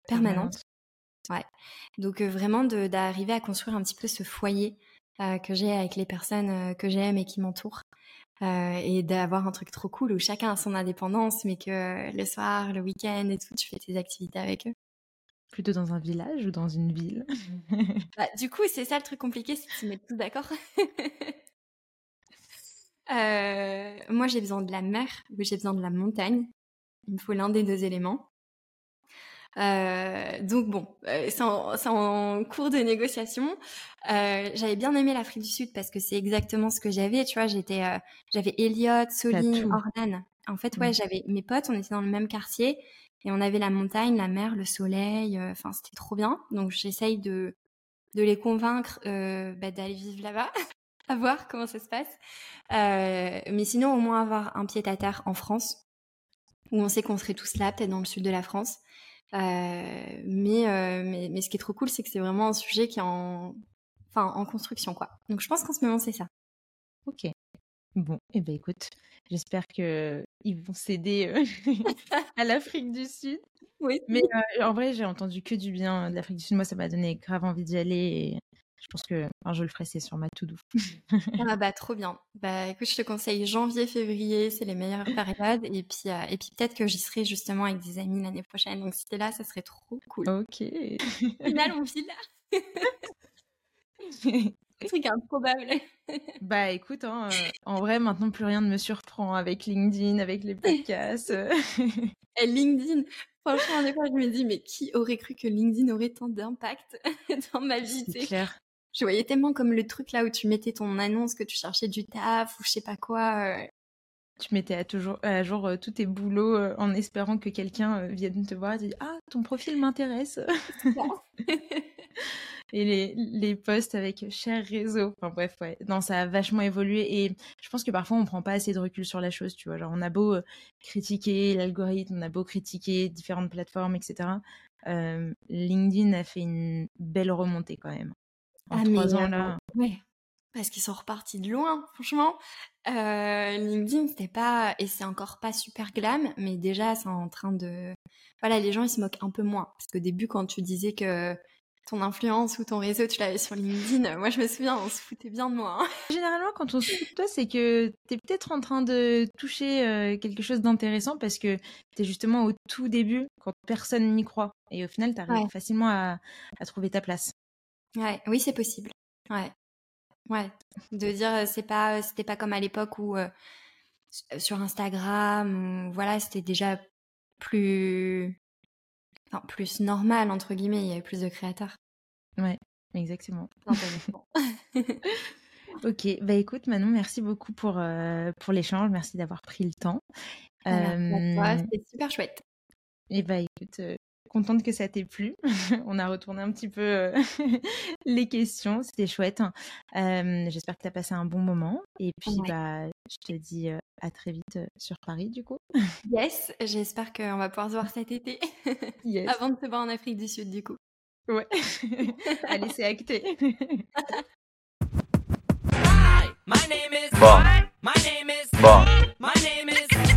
permanente. Ouais. Donc euh, vraiment de, d'arriver à construire un petit peu ce foyer euh, que j'ai avec les personnes euh, que j'aime et qui m'entourent. Euh, et d'avoir un truc trop cool où chacun a son indépendance, mais que euh, le soir, le week-end et tout, tu fais tes activités avec eux. Plutôt dans un village ou dans une ville? Bah, du coup, c'est ça le truc compliqué, c'est de se mettre tous d'accord. euh, moi, j'ai besoin de la mer ou j'ai besoin de la montagne. Il me faut l'un des deux éléments. Euh, donc bon, euh, c'est, en, c'est en cours de négociation. Euh, j'avais bien aimé l'Afrique du Sud parce que c'est exactement ce que j'avais. Tu vois, j'étais, euh, j'avais Elliot, Soline, Orlan. En fait, ouais, mmh. j'avais mes potes, on était dans le même quartier. Et on avait la montagne, la mer, le soleil, enfin euh, c'était trop bien. Donc j'essaye de, de les convaincre euh, bah, d'aller vivre là-bas, à voir comment ça se passe. Euh, mais sinon au moins avoir un pied à terre en France, où on sait qu'on serait tous là, peut-être dans le sud de la France. Euh, mais, euh, mais, mais ce qui est trop cool, c'est que c'est vraiment un sujet qui est en, enfin, en construction, quoi. Donc je pense qu'en ce moment c'est ça. Ok. Bon, eh ben écoute, j'espère que ils vont céder euh, à l'Afrique du Sud. Oui. Mais euh, en vrai, j'ai entendu que du bien de l'Afrique du Sud. Moi, ça m'a donné grave envie d'y aller. Et je pense que un je le ferai, c'est sur ma to-do. Ah bah trop bien. Bah écoute, je te conseille janvier, février, c'est les meilleures périodes. Et puis euh, et puis peut-être que j'y serai justement avec des amis l'année prochaine. Donc si t'es là, ça serait trop cool. Ok. Au final, on vit là. Truc improbable. Bah écoute, hein, euh, en vrai, maintenant plus rien ne me surprend avec LinkedIn, avec les podcasts. Euh... Et LinkedIn, franchement, des fois, je me dis, mais qui aurait cru que LinkedIn aurait tant d'impact dans ma vie? C'est clair. Je voyais tellement comme le truc là où tu mettais ton annonce, que tu cherchais du taf ou je sais pas quoi. Euh... Tu mettais à, toujours, à jour euh, tous tes boulots euh, en espérant que quelqu'un euh, vienne te voir et te dise « Ah, ton profil m'intéresse !» Et les, les posts avec cher réseau. Enfin bref, ouais. Non, ça a vachement évolué. Et je pense que parfois, on prend pas assez de recul sur la chose, tu vois. Genre, on a beau euh, critiquer l'algorithme, on a beau critiquer différentes plateformes, et cetera. Euh, LinkedIn a fait une belle remontée quand même. En ah, trois ans, là. Ouais. parce qu'ils sont repartis de loin, franchement. Euh, LinkedIn, c'était pas... Et c'est encore pas super glam, mais déjà, c'est en train de... Voilà, les gens, ils se moquent un peu moins. Parce qu'au début, quand tu disais que ton influence ou ton réseau, tu l'avais sur LinkedIn, moi, je me souviens, on se foutait bien de moi. Hein. Généralement, quand on se fout de toi, c'est que t'es peut-être en train de toucher euh, quelque chose d'intéressant parce que t'es justement au tout début, quand personne n'y croit. Et au final, t'arrives ouais. facilement à, à trouver ta place. Ouais, oui, c'est possible. Ouais. Ouais, de dire c'est pas, c'était pas comme à l'époque où euh, sur Instagram, voilà, c'était déjà plus, enfin plus normal entre guillemets, il y avait plus de créateurs. Ouais, exactement. Ok, bah écoute Manon, merci beaucoup pour euh, pour l'échange, merci d'avoir pris le temps. Voilà, euh... à toi, c'était super chouette. Et bah écoute. Euh... Contente que ça t'ait plu. On a retourné un petit peu euh, les questions. C'était chouette. Euh, j'espère que t'as passé un bon moment. Et puis, ouais. bah, je te dis euh, à très vite euh, sur Paris, du coup. Yes. J'espère qu'on va pouvoir se voir cet été. Yes. Avant de se voir en Afrique du Sud, du coup. Ouais. Allez, c'est acté. Hi, my name is Bond. My name is Bond. My name is